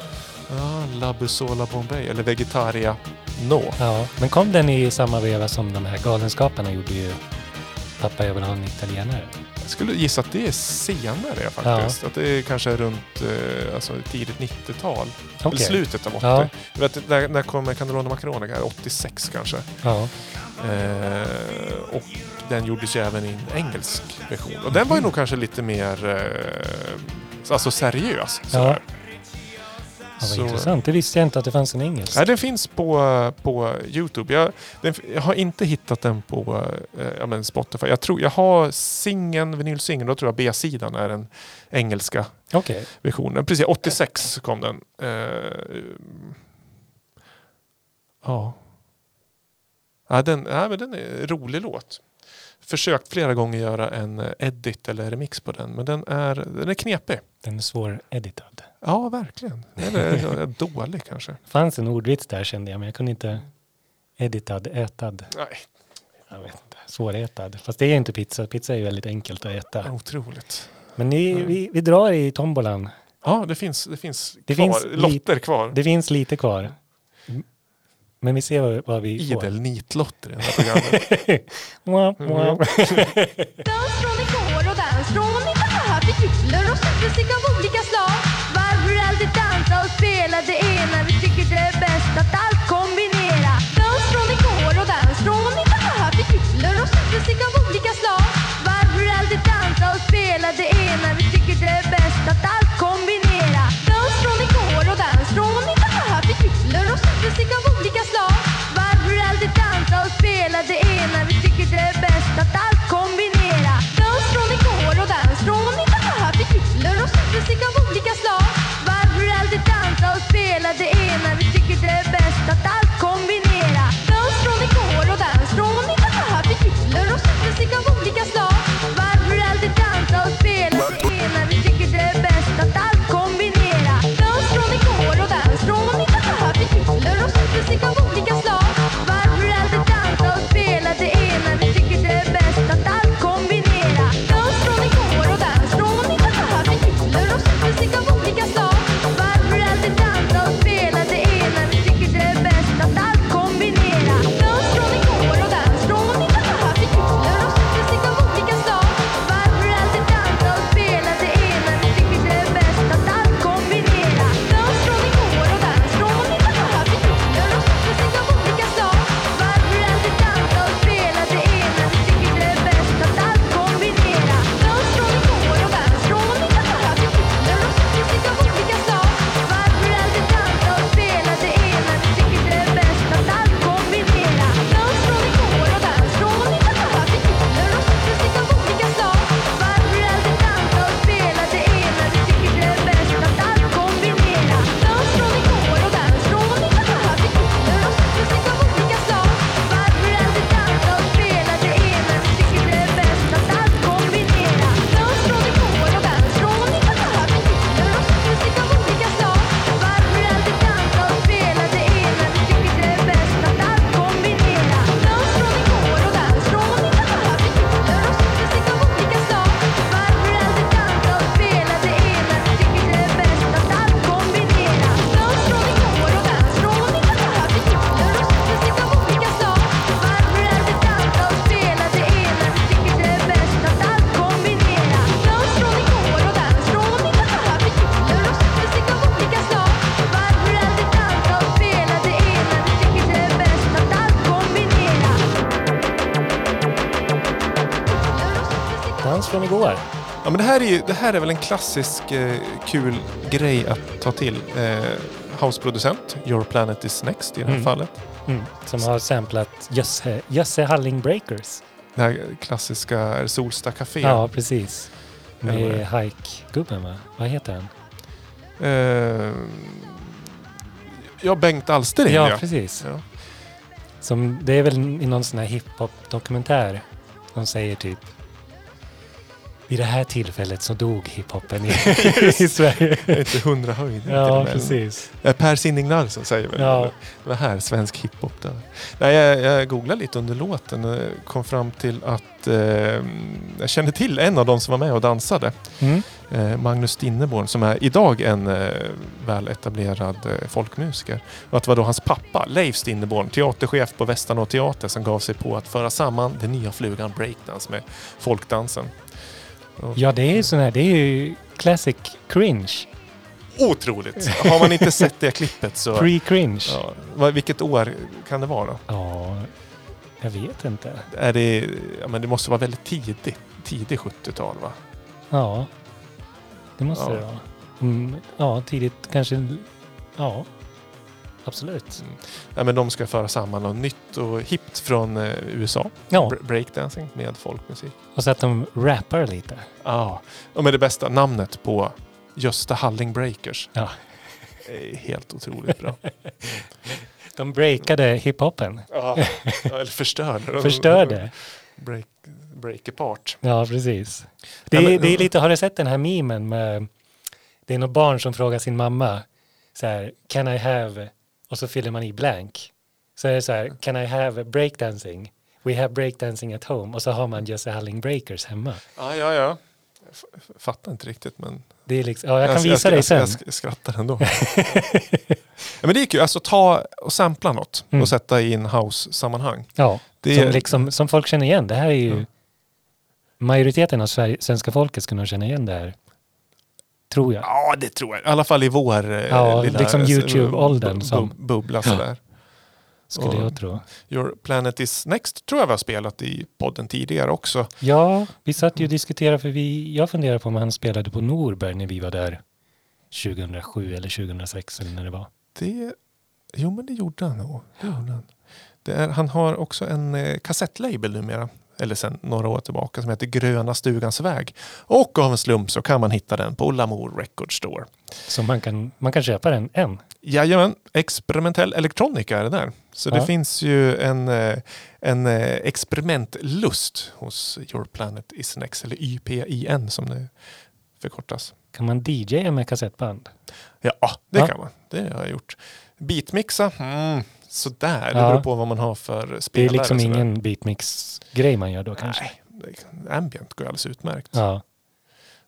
Ja, La Busola Bombay. Eller Vegetaria No. Ja, men kom den i samma veva som de här galenskaparna gjorde ju Pappa jag vill ha en italienare. Jag skulle gissa att det är senare faktiskt. Ja. Att det är kanske runt alltså, tidigt 90-tal. Okay. Eller slutet av 80. Ja. Jag vet, när kommer Candelone Macaroni? 86 kanske. Ja. Och den gjordes ju även i en engelsk version. Och den var ju nog kanske lite mer alltså seriös. Ja. Ja, vad intressant. Det visste jag inte att det fanns en engelsk. Nej, den finns på YouTube. Jag har inte hittat den på Spotify. Jag har vinylsingeln. Då tror jag B-sidan är den engelska versionen. Precis, 86 kom den. Men den är en rolig låt. Försökt flera gånger göra en edit eller remix på den. Men den är knepig. Den är svåreditad. Ja, verkligen. Eller dålig kanske. Det fanns en ordvits där kände jag. Men jag kunde inte ätad. Nej. Jag vet inte. Svårätad. Fast det är inte pizza. Pizza är ju väldigt enkelt att äta. Otroligt. Men vi drar i tombolan. Ja, det finns lotter kvar. Det finns lite kvar. Men vi ser vad vi får. Idel nitlotter i den här programmet. Dans från ikor och dans från ikor. Vi gyller och supermusik av olika slag. Varför alltid dansa och spela det ena? Vi tycker det är bäst att allt kombinera. Dans från ikor och dans från ikor. Vi gyller och supermusik av olika slag. Varför alltid dansa och spela det ena? Vi tycker det är bäst att allt kombinera. Dans från ikor och dans från ikor. Vi gyller och supermusik av olika slag. Varför alltid dansa och spela det ena? Vi tycker det är bäst att allt kombinera. Dans från ikor och dans från ikor. Gyller och supermusik av olika slag. Varför alltid dansa och spela det ena? Vi tycker det är bäst att allt kombinera. Dans från ikor och dans från ikor. Vi gyller och supermusik av olika slag. Varför alltid dansa och spela det ena? Vi tycker det är bäst att allt kombinera. Dans från ikor och dans från ikor. Vi gyller och supermusik av olika slag. Varför alltid dansa och spela det ena? Vi tycker det är bäst att allt kombinera. Dans från ikor och dans från ikor. Musik av olika slag. Varför alltid dansa och spela det ena? Vi tycker det är bäst att allt kombinera. Dans från ikor och dans från ikor. Vi gyller och musik av olika slag. Varför alltid dansa och spela det ena? Vi tycker det är bäst att allt kombinera. Dans från ikor och dans från ikor. Vi gyller och musik av olika slag. Varför alltid dansa och spela det ena? Vi tycker det är bäst att allt kombinera. Dans från ikor och dans från ikor. Ja, men det här är väl en klassisk kul grej att ta till. Houseproducent, Your Planet Is Next i det här fallet. Mm. Som har samplat Jösse Halling Breakers. Det här klassiska Solsta Café. Ja, precis. Med Hike-gubben va? Vad heter han? Bengt Alstering. Ja, precis. Ja. Som, det är väl i någon sån här hiphop-dokumentär. De säger typ vid det här tillfället så dog hiphopen i Sverige. Inte 100 höjd. Ja, precis. Per Sinding Larsen säger väl. Ja. Det var här, svensk hiphop där. Nej, jag googlade lite under låten och kom fram till att jag kände till en av dem som var med och dansade. Mm. Magnus Stinneborn som är idag en väl etablerad folkmusiker. Och att det var då hans pappa, Leif Stinneborn, teaterchef på Västernå Teater som gav sig på att föra samman den nya flugan breakdance med folkdansen. Ja, det är sån här, det är ju classic cringe. Otroligt. Har man inte sett det klippet så... Pre-cringe. Ja. Vilket år kan det vara då? Ja, jag vet inte. Är det, ja, men det måste vara väldigt tidigt 70-tal, va? Ja, det måste det vara. Mm, ja, tidigt kanske... Ja, absolut. Mm. Ja, men de ska föra samman något nytt och hippt från USA. Ja. Breakdancing med folkmusik. Och så att de rappar lite. Ja, och med det bästa namnet på... Gösta Halling Breakers. Ja. Helt otroligt bra. De breakade hiphopen. Ja, eller förstörde. Break apart. Ja, precis. Det är lite, har du sett den här memen med, det är någon barn som frågar sin mamma så här, can I have, och så fyller man i blank. Så är det så här, can I have breakdancing? We have breakdancing at home. Och så har man Gösta Halling Breakers hemma. Ja. Fattar inte riktigt, men... Det är liksom, ja, jag kan visa dig sen. Jag skrattar ändå. Men det är kul. Alltså ta och sampla något och sätta i en house-sammanhang. Ja, det som, är... liksom, som folk känner igen. Det här är ju... Majoriteten av svenska folket skulle nog känna igen det här. Tror jag. Ja, det tror jag. I alla fall i vår lilla... liksom YouTube-åldern som... Bubbla sådär. Skulle jag tro. Your Planet is Next tror jag vi har spelat i podden tidigare också. Ja, vi satt ju och diskuterade, för jag funderade på om han spelade på Norberg när vi var där 2007 eller 2006 eller när det var. Jo, men det gjorde han nog. Han har också en kassettlabel numera, eller sen några år tillbaka, som heter Gröna Stugans Väg. Och av en slump så kan man hitta den på Lamor Record Store. Så man kan köpa den än? Jajamän, experimentell elektronika är det där. Så det finns ju en experimentlust hos Your Planet is Next, eller YPIN som det förkortas. Kan man DJa med kassettband? Ja, det kan man. Det har jag gjort. Beatmixa? Sådär, det beror på vad man har för spelare. Det är liksom ingen beatmix-grej man gör då kanske? Nej, ambient går alldeles utmärkt. Ja.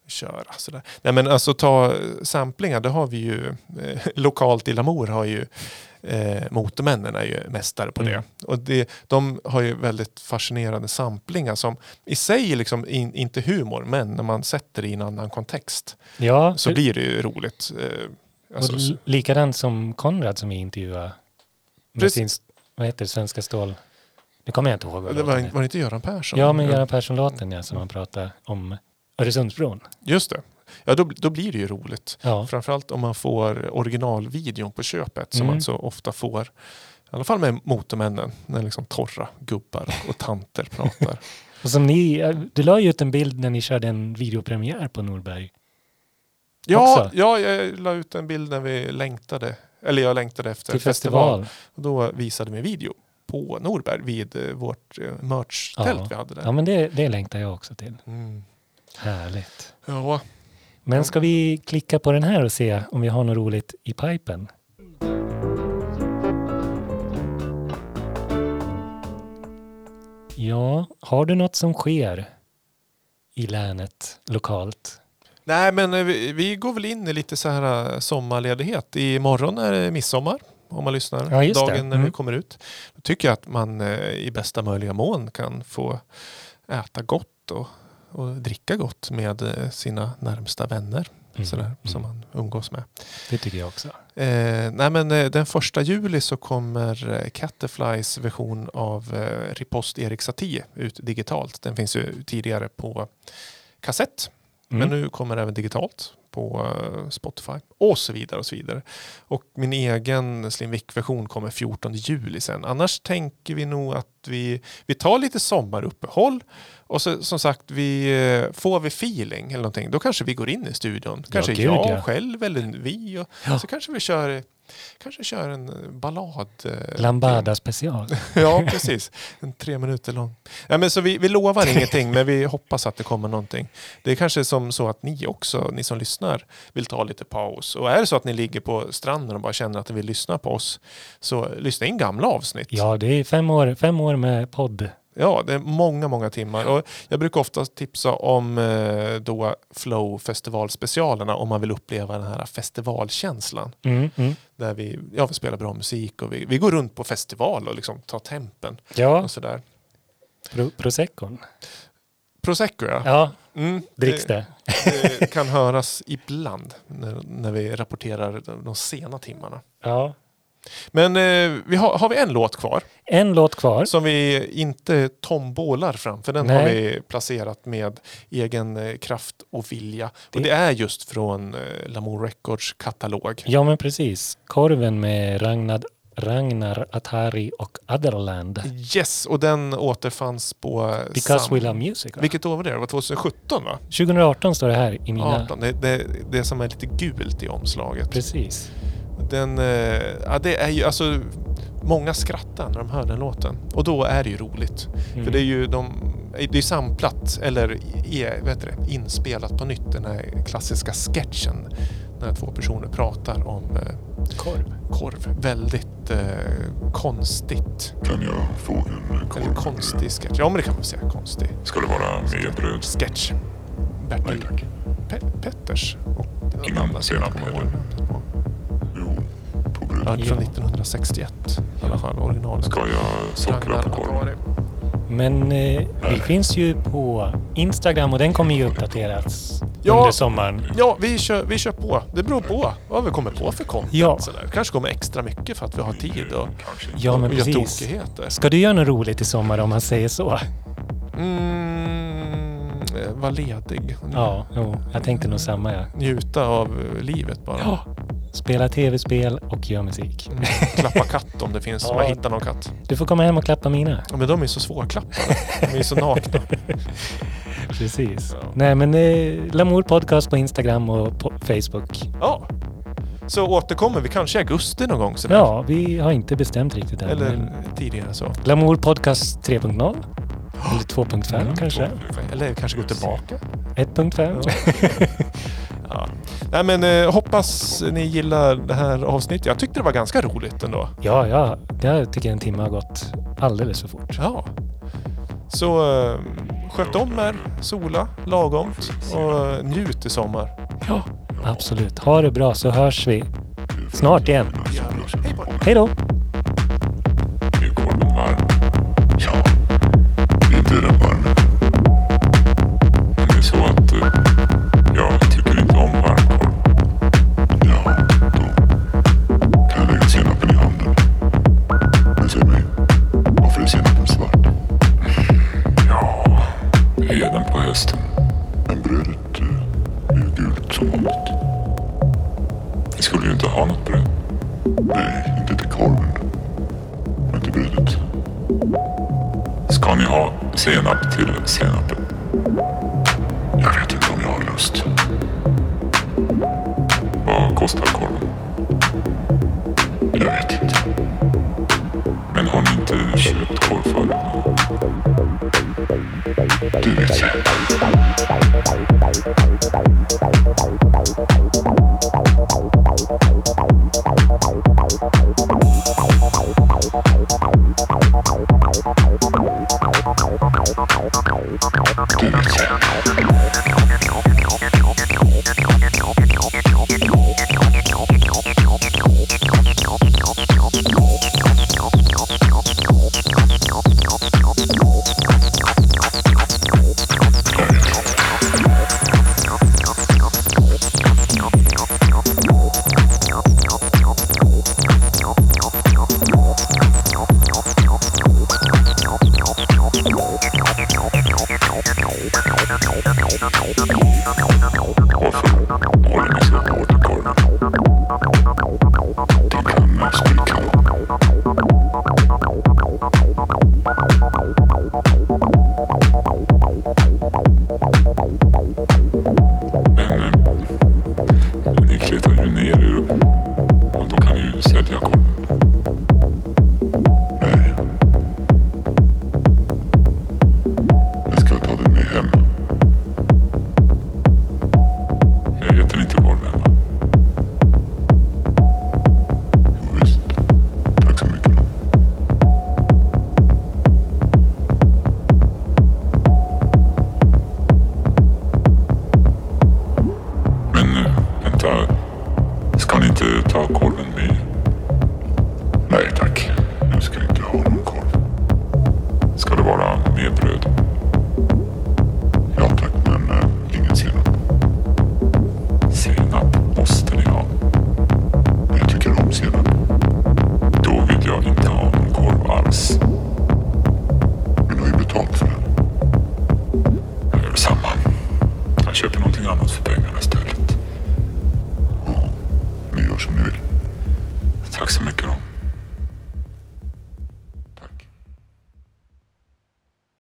Köra sådär. Nej, men alltså ta samplingar, det har vi ju lokalt i Lamor har ju motormännen är ju mästare på det. Och de har ju väldigt fascinerande samplingar som i sig liksom inte humor, men när man sätter det i en annan kontext så blir det ju roligt. Alltså, likadant som Konrad som vi intervjuade. Vad heter det? Svenska Stål? Det kommer jag inte ihåg. Det var inte Göran Persson? Ja, men Göran Persson-låten som han pratade om Öresundsbron. Just det. Ja, då blir det ju roligt. Ja. Framförallt om man får originalvideon på köpet som man så ofta får, i alla fall med motormännen, när liksom torra gubbar och tanter pratar. Och som du la ju ut en bild när ni körde en videopremiär på Norberg. Ja, jag la ut en bild när vi längtade. Eller jag längtade efter festival. Och då visade mig video på Norberg vid vårt merch-tält vi hade där. Ja, men det längtar jag också till. Härligt. Ja. Men ska vi klicka på den här och se om vi har något roligt i pipen? Ja, har du något som sker i länet lokalt? Nej, men vi går väl in i lite så här sommarledighet. Imorgon är det midsommar, om man lyssnar dagen när vi kommer ut. Då tycker jag att man i bästa möjliga mån kan få äta gott och dricka gott med sina närmsta vänner som man umgås med. Det tycker jag också. Den 1 juli så kommer Caterflies version av Ripost Erik Satie ut digitalt. Den finns ju tidigare på kassett. Men nu kommer det även digitalt på Spotify och så vidare och så vidare. Och min egen Slim Vic-version kommer 14 juli sen. Annars tänker vi nog att vi tar lite sommaruppehåll. Och så, som sagt, får vi feeling eller någonting, då kanske vi går in i studion. Kanske själv eller vi. Så kanske vi kör en ballad. Lambada special. Ja, precis. En 3 minuter lång. Ja, men så vi lovar ingenting, men vi hoppas att det kommer någonting. Det är kanske som så att ni också, ni som lyssnar, vill ta lite paus. Och är det så att ni ligger på stranden och bara känner att ni vill lyssna på oss, så lyssna in gamla avsnitt. Ja, det är 5 år med podd. Ja, det är många, många timmar. Och jag brukar ofta tipsa om då Flow-festivalspecialerna om man vill uppleva den här festivalkänslan. Där vi spelar bra musik och vi går runt på festival och liksom tar tempen och sådär. Proseccon. Prosecco, ja. Ja, dricks det. Det kan höras ibland när vi rapporterar de sena timmarna. Ja. Men har vi en låt kvar? En låt kvar. Som vi inte tombolar fram, för den har vi placerat med egen kraft och vilja. Det... Och det är just från Lamor Records katalog. Ja, men precis. Korven med Ragnar Atari och Otherland. Yes, och den återfanns på... Because We Love Music, va? Vilket år var det? Det var 2017, va? 2018 står det här i mina... 18. Det som är lite gult i omslaget. Precis. Den, det är ju, alltså, många skrattar när de hör den låten. Och då är det ju roligt. Mm. För det är ju det är samplat, eller inspelat på nytt, den här klassiska sketchen. När två personer pratar om korv. Väldigt konstigt. Kan jag få en korv? En konstig sketch. Ja, men det kan man säga, konstig. Ska det vara mer bröd? Sketch. Nej, tack. Petters. Och innan senare på morgonen. Ja. Från 1961 i alla fall, originalet. Ska jag sockra på korven? Men vi finns ju på Instagram och den kommer ju uppdateras under sommaren. Ja, vi kör på. Det beror på vad vi kommer på för content. Ja. Kanske kommer extra mycket för att vi har tid och gör tokigheter. Ska du göra något roligt i sommar om man säger så? Var ledig. Ja, jag tänkte nog samma. Ja. Njuta av livet bara. Ja. Spela tv-spel och gör musik. Klappa katt om det finns. Ja. Om jag hittar någon katt. Du får komma hem och klappa mina. Ja, men de är så svårklappade. De är så nakna. Precis. Ja. Nej, men Lamor Podcast på Instagram och på Facebook. Ja. Så återkommer vi kanske i augusti någon gång. Sådär. Ja, vi har inte bestämt riktigt än. Eller tidigare så. Lamor Podcast 3.0. Eller 2.5 kanske. 2.5. Eller kanske gå tillbaka. 1.5. Ja. Ja. Nej, men hoppas ni gillar det här avsnittet. Jag tyckte det var ganska roligt ändå. Ja, jag tycker en timme har gått alldeles för fort. Ja. Så sköt om er, sola lagomt och njut i sommar. Ja, absolut. Ha det bra, så hörs vi snart igen. Ja. Hej då! Ja, inte den varmen. Det är så att... Men brödet är gult som vanligt. Vi skulle ju inte ha något bröd. Nej, inte till korven. Men till brödet. Ska ni ha senap till senapen? Jag vet inte om jag har lust. Vad kostar korven? Jag vet inte. Men har ni inte köpt korv förut? Du vet jag. Du vet Tack så mycket.